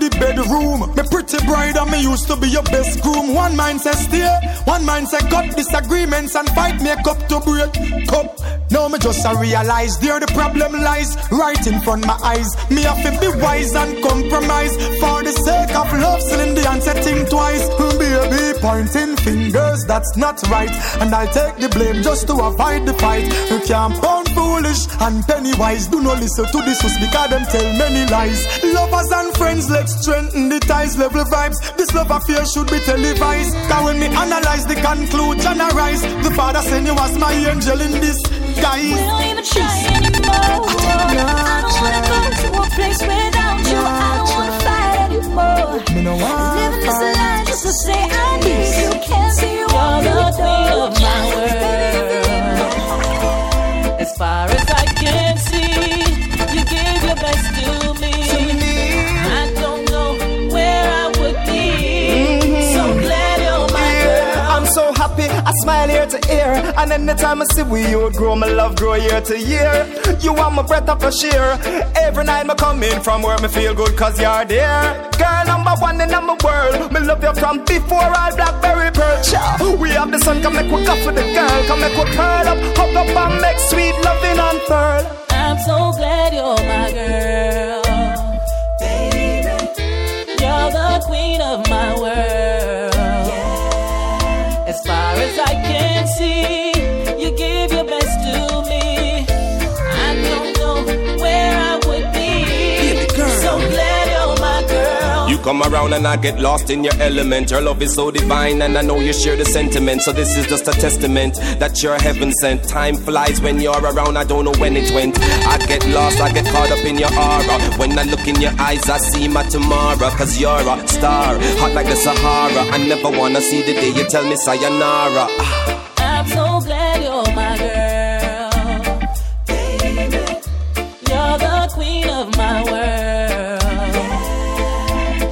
the bedroom. Me pretty bride and me used to be your best groom. One mind says steer, one mind says cut. Disagreements and fight make up to break up. Now me just a realize there the problem lies right in front my eyes. Me have to be wise and compromise for the sake of love. Still in the answer thing twice. Baby pointing fingers, that's not right. And I'll take the blame just to avoid the fight. You can't pound foolish and penny wise. Do not listen to this sus because them tell many lies. Lovers and friends, let's strengthen the ties. Level vibes, this love affair should be televised. Cause when me analyze the conclusion arise. The Father sent you as my angel in this. We don't even try anymore. I don't wanna go to a place without you. I don't wanna fight anymore. Living this life just to say I need you. Can't see you all the door. My world, as far as I can see, you gave your best to me. I don't know where I would be. So glad you're my girl. I'm so happy. I smile ear to ear, and anytime I see we you grow, my love grow year to year. You are my breath of fresh air. Every night I come in from where me feel good cause you're there. Girl, number one in my world. Me love you from before all blackberry perch. We have the sun, come make we cuff with the girl. Come make we curl up, hug up and make sweet loving and pearl. I'm so glad you're my girl. Baby, you're the queen of my world. As far as I can see, you gave your best to me. I don't know where I would be. So glad you're my girl. You come around and I get lost in your element. Your love is so divine and I know you share the sentiment. So this is just a testament that you're heaven sent. Time flies when you're around, I don't know when it went. I get lost, I get caught up in your aura. When I look in your eyes, I see my tomorrow. Cause you're a star, hot like the Sahara. I never wanna see the day you tell me sayonara. I'm so glad you're my girl. Baby, you're the queen of my world.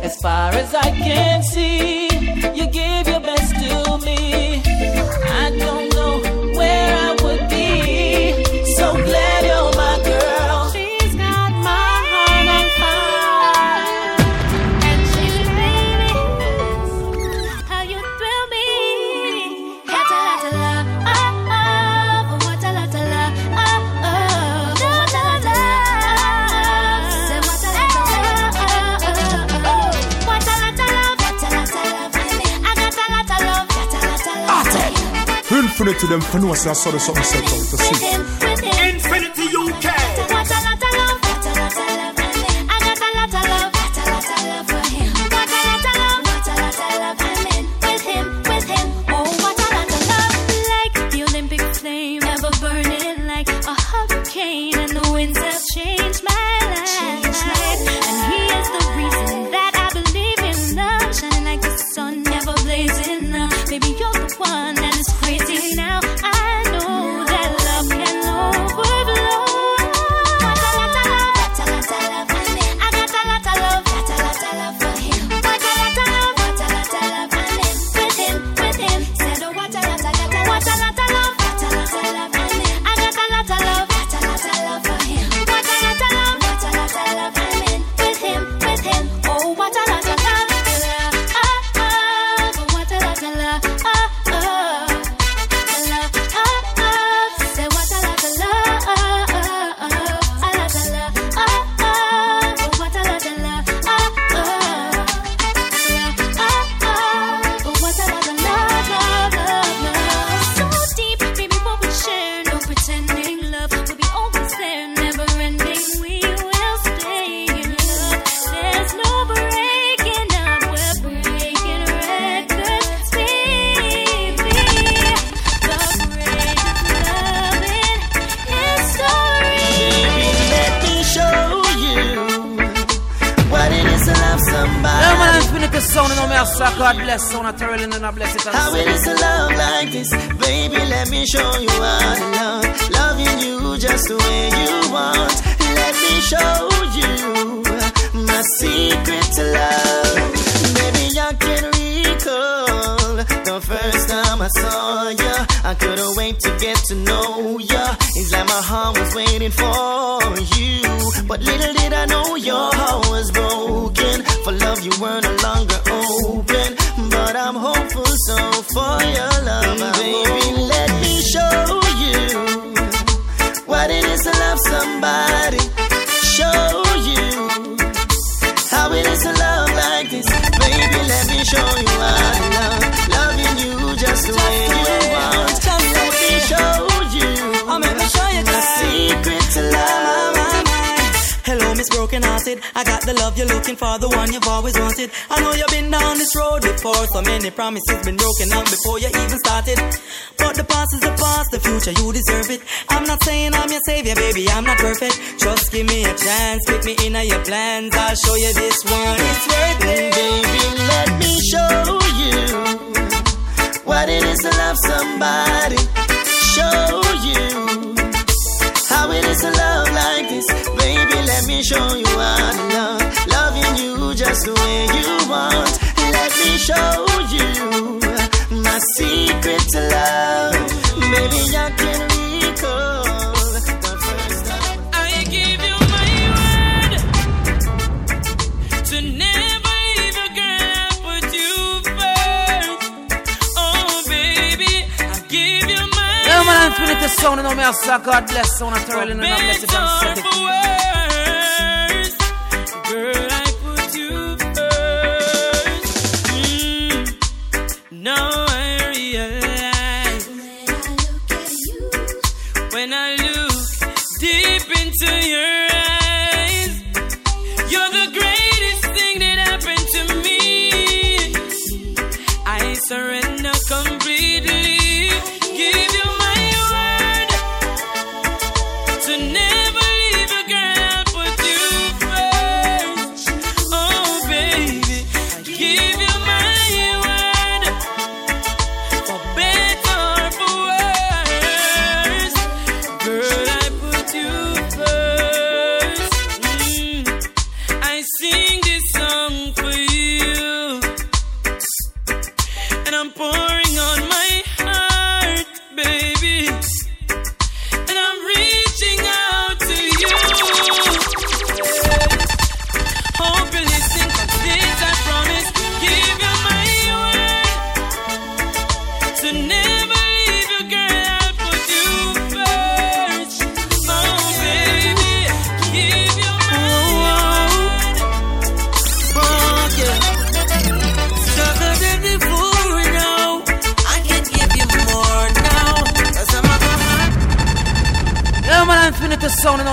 As far as I can see, you gave your best to me. I don't know where I would be. So glad you're my girl. She's got my heart on fire. And she's baby, how you thrill me. Got a lot of love, oh oh. What a lot of love, oh oh. What a lot of love. Say what a lot of love, oh oh. What a lot of love, what a lot of love. I got a lot of love, got a lot of love. Infinity them for no say I saw something set out to see. Infinity UK. What a lot of love, what a lot of love. I got a lot of love, got a lot of love for him. What a lot of love, what a lot of love. I'm in with him, oh what a lot of love. Like the Olympic flame, ever burning like a hurricane, and the winds have changed my life. And he is the reason that I believe in love, shining like the sun, never blazing up. Baby, you're the one that is crazy now. I know that love can overflow. What a lot of love, what a lot of love. I got a lot of love, got a lot of love for him. What a lot of love, what a lot of love. I'm in with him, said oh what a lot, I got a what a lot of love, got a lot of love. I got a lot of love, got a lot of love for him. What a lot of love, what a lot of love. I'm in with him, oh what a lot of love. God bless Sona Terrell and I bless it. How it is a love like this, baby, let me show you how to love. Loving you just the way you want. Let me show you my secret to love. Baby, I can recall the first time I saw you. I couldn't wait to get to know you. It's like my heart was waiting for you, but little did I know your heart was broken. For love you were no longer open, but I'm hopeful so for your love. And baby, let me show you what it is to love somebody. Show you how it is to love like this. Baby, let me show you how to love. Loving you just the way you want. Let me show you the secret to love. Hello, Miss Broken Hearted. I got the love you're looking for, the one you've always wanted. I know you've been down this road before, so many promises been broken up before you even started. But the past is the past, the future, you deserve it. I'm not saying I'm your savior, baby, I'm not perfect. Just give me a chance, pick me in your plans. I'll show you this one, it's worth it. Baby, let me show you what it is to love somebody. Show you how it is to love like this. Baby, let me show you how to love. Loving you just the way you want. Let me show you my secret to love. Baby, I can recall the first time I gave you my word to never leave a girl I put you first. Oh baby, I gave you my man, Infinity sound and no else. God bless sound and thoroughly and bless it and set it. Girl, I put you first. Now I realize when I look deep into your eyes, you're the greatest thing that happened to me. I surrender completely. Give you my word to never leave a girl I put you first. Oh baby, I give you my word, for better or for worse. Girl, I put you first. I sing this song for you, and I'm pouring on my baby, and I'm reaching out to you. Hope you listen, 'cause this I promise. Give you my word to never leave a girl I put you first. Oh baby, give you my word. Oh yeah, stronger than before now. I can give you more now. Yeah, man, Infinity sound and no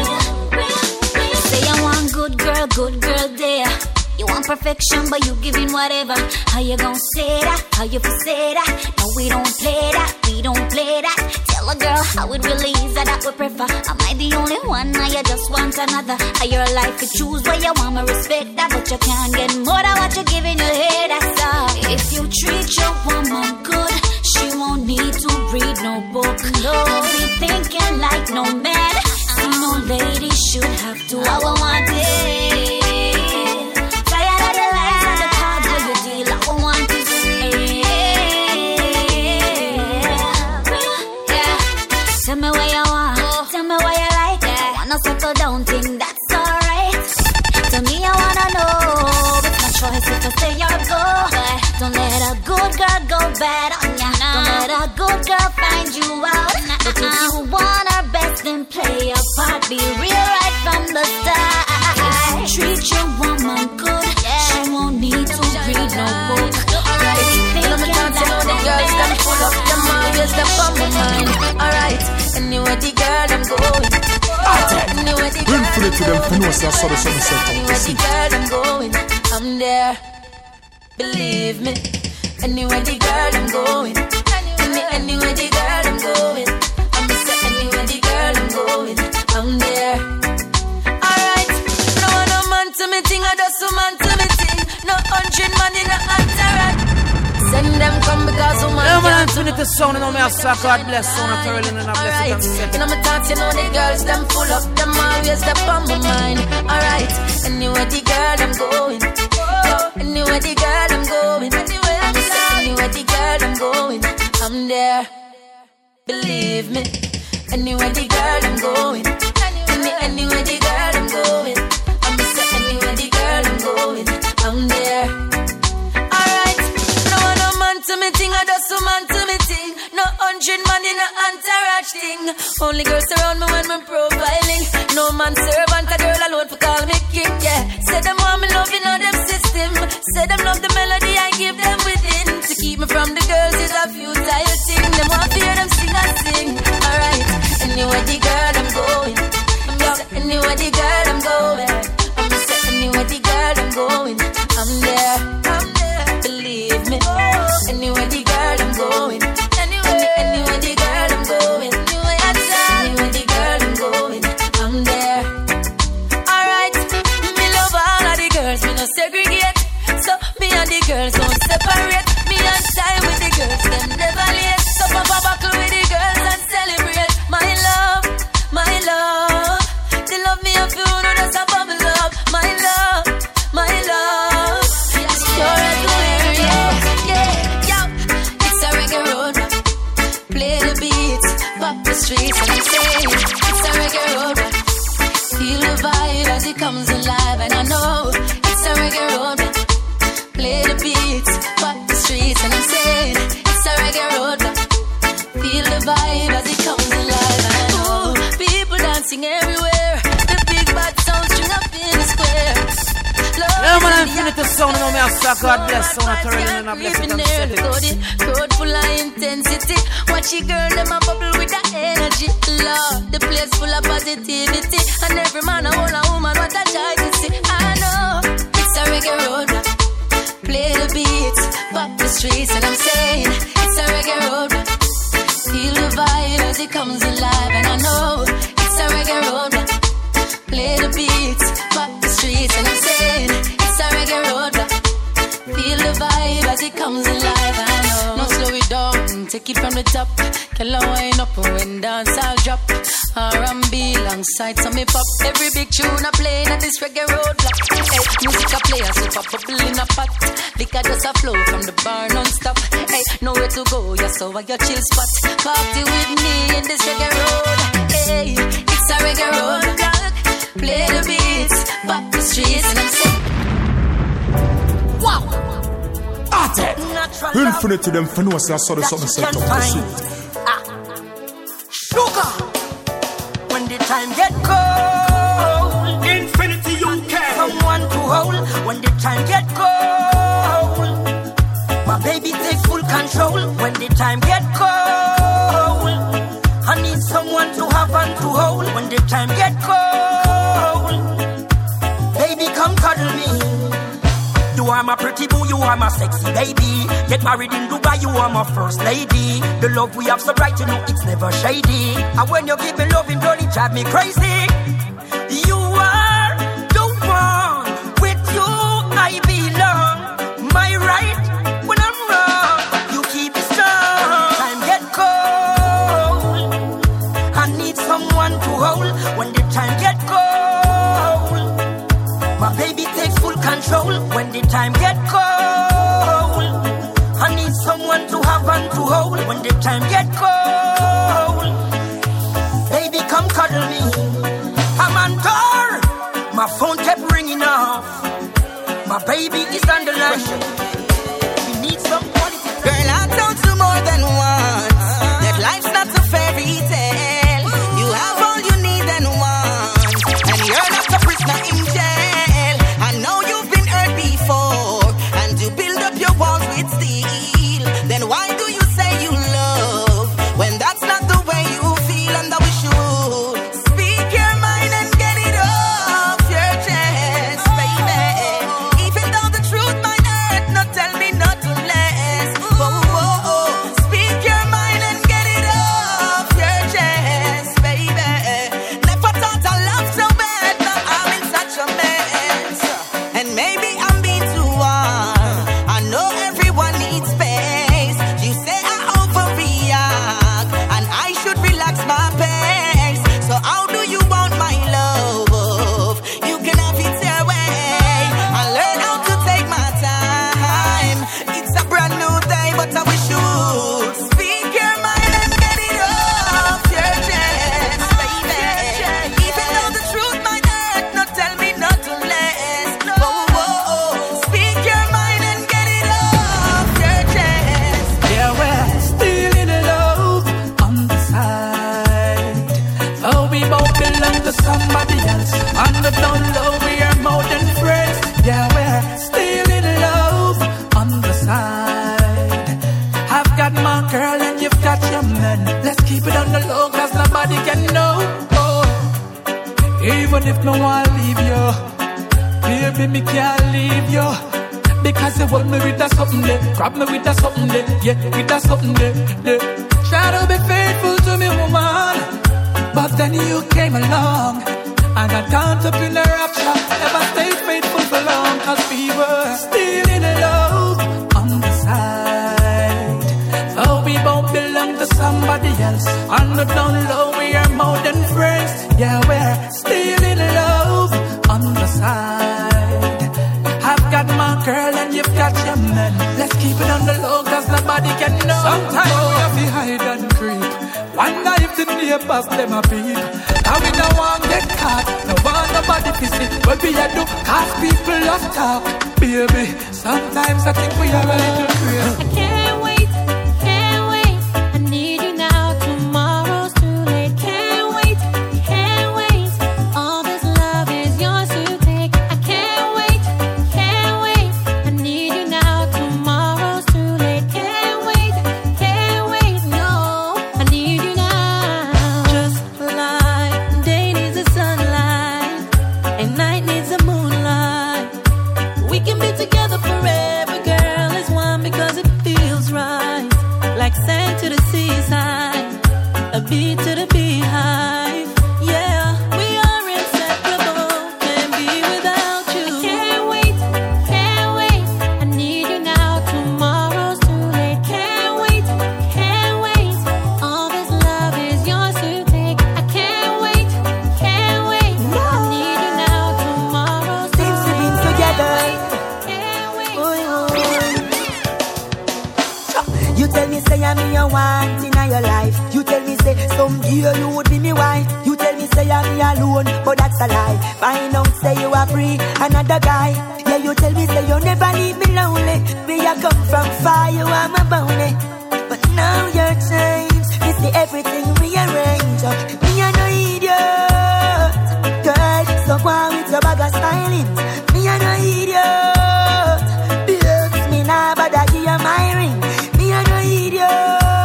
Say I want good girl there. You want perfection, but you giving whatever. How you gon' say that? How you feel say that? No, we don't play that. We don't play that. Tell a girl how it really is that I would prefer. Am I the only one? Now you just want another. Your life to choose where you want. Me respect that, but you can't get more than what you give in your head. That's all. If you treat your woman good, she won't need to read no book. No, be thinking like no man. No lady should have to. I want it. Settle down, think that's alright. To me, I wanna know. It's my choice if I stay or go. But don't let a good girl go bad on ya. Don't let a good girl find you out. But if you want her best, then play your part. Be real right from the start. If you treat your woman good, she won't need to read no book. Alright, let me talk to all the girls that pull up the money. Just the fun behind. Alright, anyway, the girl I'm going. Bring fully to them for no sense of the sunset. I'm going, I'm there. Believe me. Anywhere the girl I'm going. Anywhere the girl I'm going. I'm say anywhere the girl I'm going. I'm there. Alright. No one no man to me thing, I just a man to me thing. No 100 man in a answer. Send them come because a man. Tune it to sound and I'm outside. God bless Sona Carolina and I bless you. You know my thoughts, you know the girls, them full up, them always step on my mind. Alright, anywhere the girl I'm going. Anywhere the girl I'm going. Anywhere the girl I'm going. I'm there. Believe me. Anywhere the girl I'm going. Anywhere the girl I'm going. I'm say anywhere the girl I'm going. I'm there. Alright, no one no man to me thing, I just a man. Man in a entourage thing. Only girls around me when I'm profiling. No man servant, a girl alone for call me king. Yeah, say them want me loving all them system. Say them love the melody I give them within. To keep me from the girls is a futile thing. Them want to hear them sing and sing. Alright, anywhere the girl I'm going. I'm just anywhere the girl I'm going. I'm just anywhere the girl I'm going. I'm there, I'm there. Believe me. Anywhere the girl I'm going. Girls don't separate. Me and time with the girls, them never late. So papa buckle with the girls and celebrate. My love, they love me a few, no that's a bubble love. My love, my love. It's pure as the area. Yeah, yeah, it's a reggae road. Play the beats, pop the streets and say it's a reggae road. Feel the vibe as it comes alive, and I know it's a reggae road. Play the beats, walk the streets, and I'm saying it's a reggae road. Feel the vibe as it comes alive. Ooh, people dancing everywhere. The big bad sound string up in the square. Love man, Infinity sound, no me ask God bless Sona Carolina and I bless it. Road full of intensity. Watch your girl, them a bubble with that energy. Love, the place full of positivity, and every man a whole a woman what a joy to see. I know it's a reggae road. Play the beats, pop the streets, and I'm saying it's a reggae road. Feel the vibe as it comes alive, and I know it's a reggae road. Play the beats, pop the streets, and I'm saying it's a reggae road. Feel the vibe as it comes alive, I know. No slow it down, take it from the top. Can I wind up when dance I'll drop. R&B alongside some hip hop. Every big tune I play at this reggae road block. Hey, music I play as if I bubble in a pot. Liquor just a flow from the bar non-stop. Hey, nowhere to go, yeah, so I your chill spot. Party with me in this reggae road. Hey, it's a reggae road. Play the beats, pop the streets, and I'm saying, wow, at it. Infinity them finesse, I saw the something set up. Sugar. When the time get cold, Infinity UK, someone to hold. When the time get cold. time get cold, I need someone to have and to hold. When the time get cold, baby, come cuddle me. You are my pretty boo, you are my sexy baby. Get married in Dubai, you are my first lady. The love we have so bright, you know it's never shady. And when you give me loving, don't it drive me crazy. You are the one, with you I belong. My right when I'm wrong, you keep it strong. Time get cold, I need someone to hold. When the time get cold, my baby takes full control. When the time get cold, I need someone to have and to hold. When the time get cold, baby come cuddle me. I'm on tour, my phone kept ringing off. My baby is on the line. We need some quality time. Girl, I told you more than once that life's not a fairy tale. You have all you need and want, and you're not a prisoner in jail. I know you've been hurt before, and you build up your walls with steel. Then why do you say you love when that's not the way you feel? And I wish you would speak your mind and get it off your chest, baby. Even though the truth might hurt, no, tell me not to less. Oh, speak your mind and get it off your chest, baby. Never thought I loved so bad, now I'm in such a mess. And maybe I'm being too hard. I know everyone needs space. You say I overreact, and I should relax my pace. So how do you want my love? You can have it your way. I learned how to take my time. It's a brand new day, but I wish you would speak your mind and get it off your chest, baby. Even though the truth might hurt, no, tell me not to less. Oh, speak your mind and get it off your chest. Yeah, we're still in love on the side. Though we both belong to somebody else. On the down low, we are more than friends. Yeah, we're still in love on the side. I've got my girl and you've got your man. Let's keep it on the low, cause nobody can know. Oh, even if no one leave you, baby, me can't leave you. Because you hold me with a something there, grab me with a something there, yeah, with a something there. Try to be faithful to me, woman, but then you came along, and I can't up in a rapture. Never stay faithful for long, cause we were still in love on the side. Though we both belong to somebody else, on the down low we are more than friends. Yeah, we're still in love on the side. I've got my girl and you've got your man. Let's keep it on the low, cause nobody can know. Sometimes we have to hide and creep. Wonder if the neighbors them a peep. And we don't want get caught, no want nobody to see what we are do, cause people love talk. Baby, sometimes I think we are a little crazy. I can't wait, I need you now, tomorrow's too late. Can't wait, all this love is yours to take. I can't wait, I need you now, tomorrow's too late. Can't wait, no, I need you now. Just like day needs the sunlight, and night needs the moonlight. We can be together forever, girl, as one because it feels right. Like sand to the seaside, a bee to the beehive. Yeah, we are inseparable, can't be without you. Can't wait, I need you now, tomorrow's too late. Can't wait, all this love is yours to take. I can't wait, I need you now, tomorrow's too late. Since we've been together, Can't wait. You tell me say I'm your one in your life. You tell me say someday you would be me wife. You tell me say I'm me alone, but that's a lie. Find out say you are free, another guy. Yeah, you tell me say you never leave me lonely. Me I come from far, you are my bounty. But now you're changed, me see everything rearranged. Me I no idiot, girl, so go on with your bag of smiling. Me I no idiot, bills me now, but I give you my ring. Me I no idiot.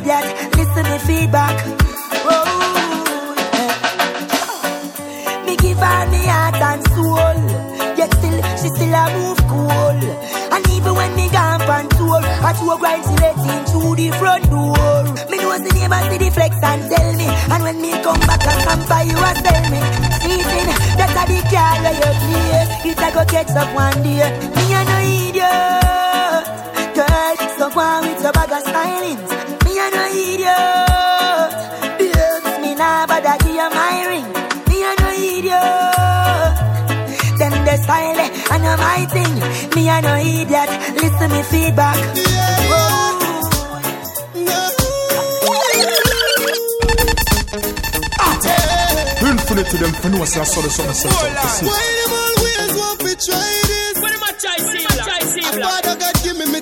idiot. Listen to feedback. Oh, yeah. Me give her me heart and soul. Yet still, she still a move cool. And even when me gone on tour, I do a grind she let in through the front door. Me know the neighbor see the flex and tell me. And when me come back and come by you and tell me. Sleeping, that's a the car where you play. It's a go catch up one day. Me a no idiot. Someone with a bag of silence. Me a no idiot. Bills me nah bother give you my ring. Me a no idiot. Them they silent and I'm my thing. Me a no idiot. Listen me feedback. Infinity them for no say I saw the sun set up. Why them always want to try this? What am I trying to say?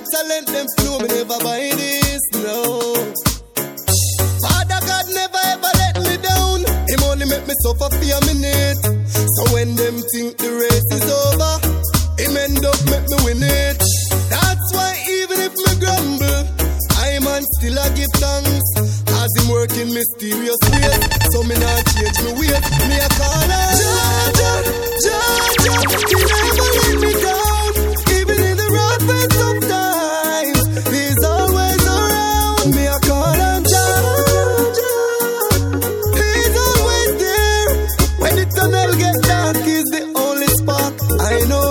Talent them flow, me never buy this, no. Father God never ever let me down. Him only make me suffer for a minute. So when them think the race is over, him end up make me win it. That's why even if me grumble, I man still a give thanks. As him work in mysterious ways, so me not change me weight. Me a call out Jah, Jah, he never let me down. Even in the rough and tough times. You know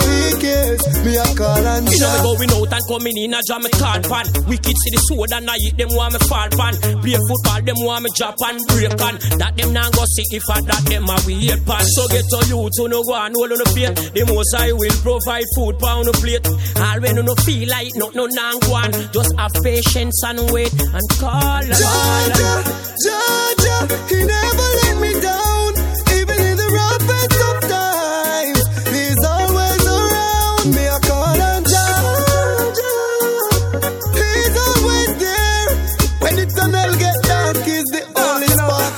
me going out and coming in a jam, me call pan. Wicked see the sword and I eat them want me fall pan. Play football, them want me drop and break on. That them not go see if I that them a weird pan. So get to you to no go and hold on the plate. The most I will provide food pound on the plate. All when you no feel like nothing, no nang one. Just have patience and wait and call. Jaja, Jaja, he never let me down. Even in the roughest of times, he's always around me. I call him.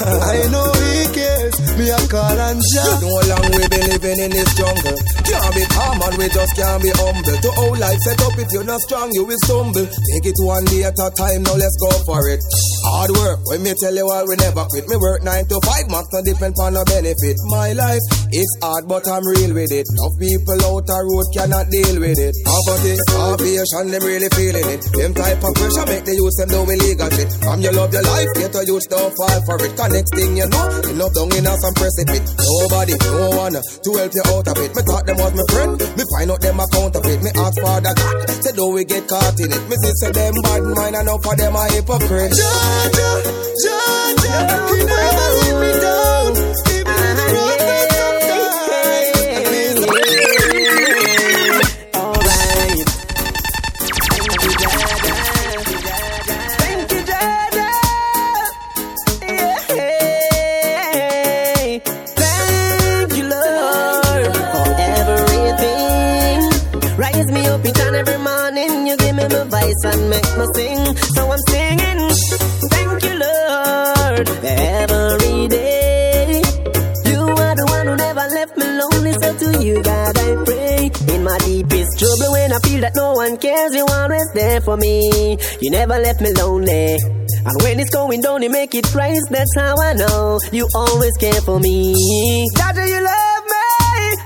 I know he cares, me a call and shout. No long we been living in this jungle. Can't be calm and we just can't be humble. To our life set up, if you're not strong you will stumble. Take it one day at a time, now let's go for it. Hard work, when me tell you all we never quit. Me work 9 to 5 months, no depend on no benefit. My life is hard but I'm real with it. Enough people out the road cannot deal with it. Poverty, starvation, them really feeling it. Them type of pressure make the youth them do illegal shit. From you love your life, get a youth don't fall for it. Next thing you know, you love down enough and press it with. Nobody, no one to help you out of it. Me thought them was my friend, me find out them a counterfeit. Me ask Father God, say do we get caught in it. Me sister them bad mind and up for them a hypocrite. Jaja, Jaja, he never let me down. Even in the roughest of times. Alright. Thank you, Jaja. And make me sing, so I'm singing. Thank you, Lord, every day. You are the one who never left me lonely, so to you, God, I pray. In my deepest trouble, when I feel that no one cares, you always there for me. You never left me lonely. And when it's going down, you make it rise. That's how I know you always care for me. God, do you love me?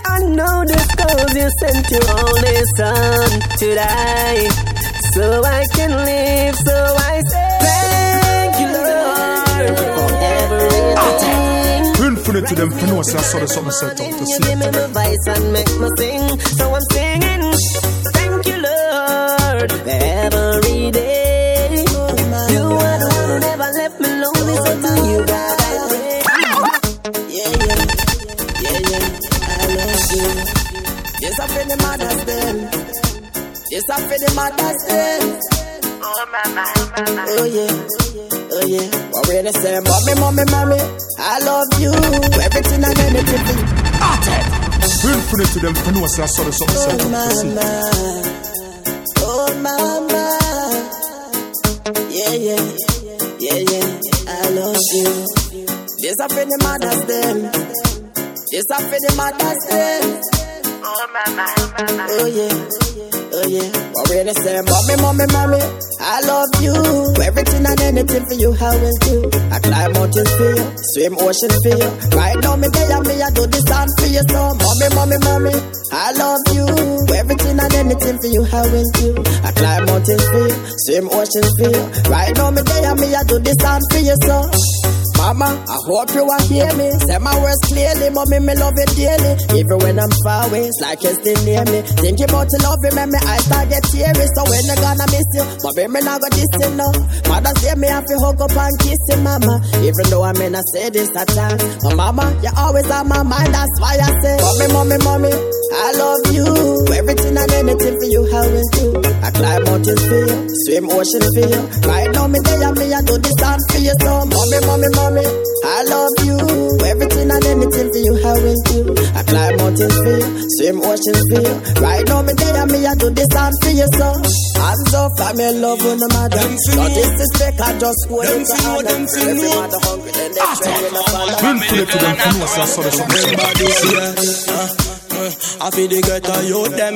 I know this cause you sent your only son to die. So I can live, so I say thank you, Lord, for everything. Infinite to them for no say I saw the sun set up to see. You give me my voice and make me sing, so I'm singing. Thank you, Lord, every day. You are the one who never left me lonely, so to you God I pray. Yeah, I love you. Yes, I feel the mother's them. Yes, I feel the mother's death. Oh, mama, mama. Oh, yeah, oh, yeah. But when they say, mommy, mommy, mommy, I love you. Everything and anything. Hearted. Infinite to them, for no say I saw the sun set up to see. Oh, mama. Yeah, yeah, yeah, yeah. I love you. Yes, I feel the mother's death. Yes, I feel the mother's death. Oh, mama, mama. Oh, yeah. Oh yeah, but pray the same. Mommy, mommy, mommy, I love you. Everything and anything for you, I will do. I climb mountains for you, swim oceans for you. Right now, me day and me, I do this dance for you. So, mommy, mommy, mommy, I love you. Everything and anything for you, I will do. I climb mountains for you, swim oceans for you. Right now, me day and me, I do this dance for you. So, mama, I hope you will hear me. Say my words clearly, mommy, me love it dearly. Even when I'm far away, it's like it's still near me. Thinking about the love, remember, I start get teary. So when I gonna miss you, mommy, me not gonna diss you, no. Mother say me have to hug up and kiss you, mama. Even though I may not say this at times, but mama, you always on my mind, that's why I say, mommy, mommy, mommy, I love you. Everything and anything for you, I will do. I climb mountains for you, swim oceans for you. Right now, me day and me, I do this dance for you. So, mommy, mommy, mommy, I love you. Everything and anything for you, I will do. I climb mountains for you, swim oceans for you. Right now, me tell you, me I do this dance for you, so. Hands up, I'm in love with no matter. So this is fake, I just hold it to hand. Every mother hungry, then they train with a father. I'm in the gun, I'm in the gun, I'm in I feel the get to you them.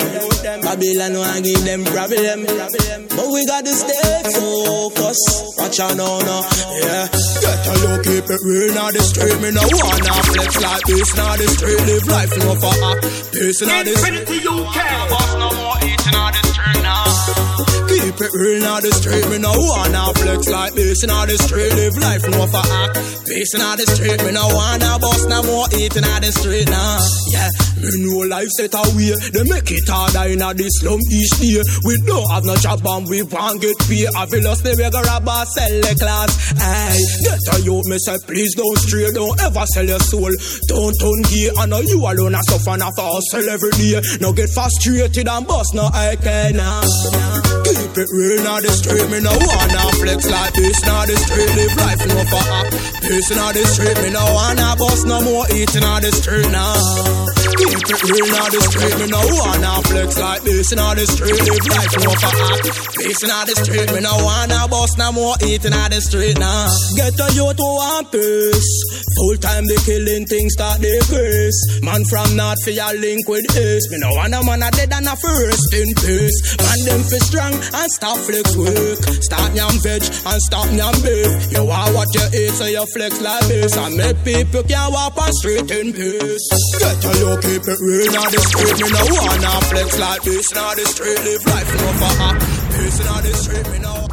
Babylon won't give them problem. But we gotta stay focused. Watch out now, no. Yeah, get to you, keep it real. Now the street, me no wanna flex like this. Now the street, live life, no for a peace. Now the street, Infinity UK. Boss no more eating on the street now. Keep it real. Now the street, me no wanna flex like this. Now the street, live life, no for a peace. Now the street, me no wanna boss no more eating on the street now. Yeah. Me know life set away. They make it harder in the slum each day. We don't have no job and we won't get paid. I feel us, they will grab a sell the class. Aye, get a youth, me say, please don't stray. Don't ever sell your soul. Don't turn gay. I know you alone are suffering after hustle every day. Now get frustrated and bust, no I can. Keep it real, now the street. Me no wanna flex like this. Now the street, live life, no for a peace. Now the street, me no wanna bust no more eating on the street now. Keep it real, now the street, me no wanna flex like this. Now the street, live life, no for act. Peace, now the street, me no wanna bust no more eating on the street now. Get a youth who want peace. Full time they killing things that they face. Man from north for your link with ace. Me no wanna man a dead and a first in peace. Man them for strong and stop flex work. Stop yam veg and stop yam beef. You are what you eat, so you flex like this. And make people can walk on street in peace. Get a youth, keep it real, now the street, me no wanna flex like this. Now the street, live life, no for a peace. Now the street, me no.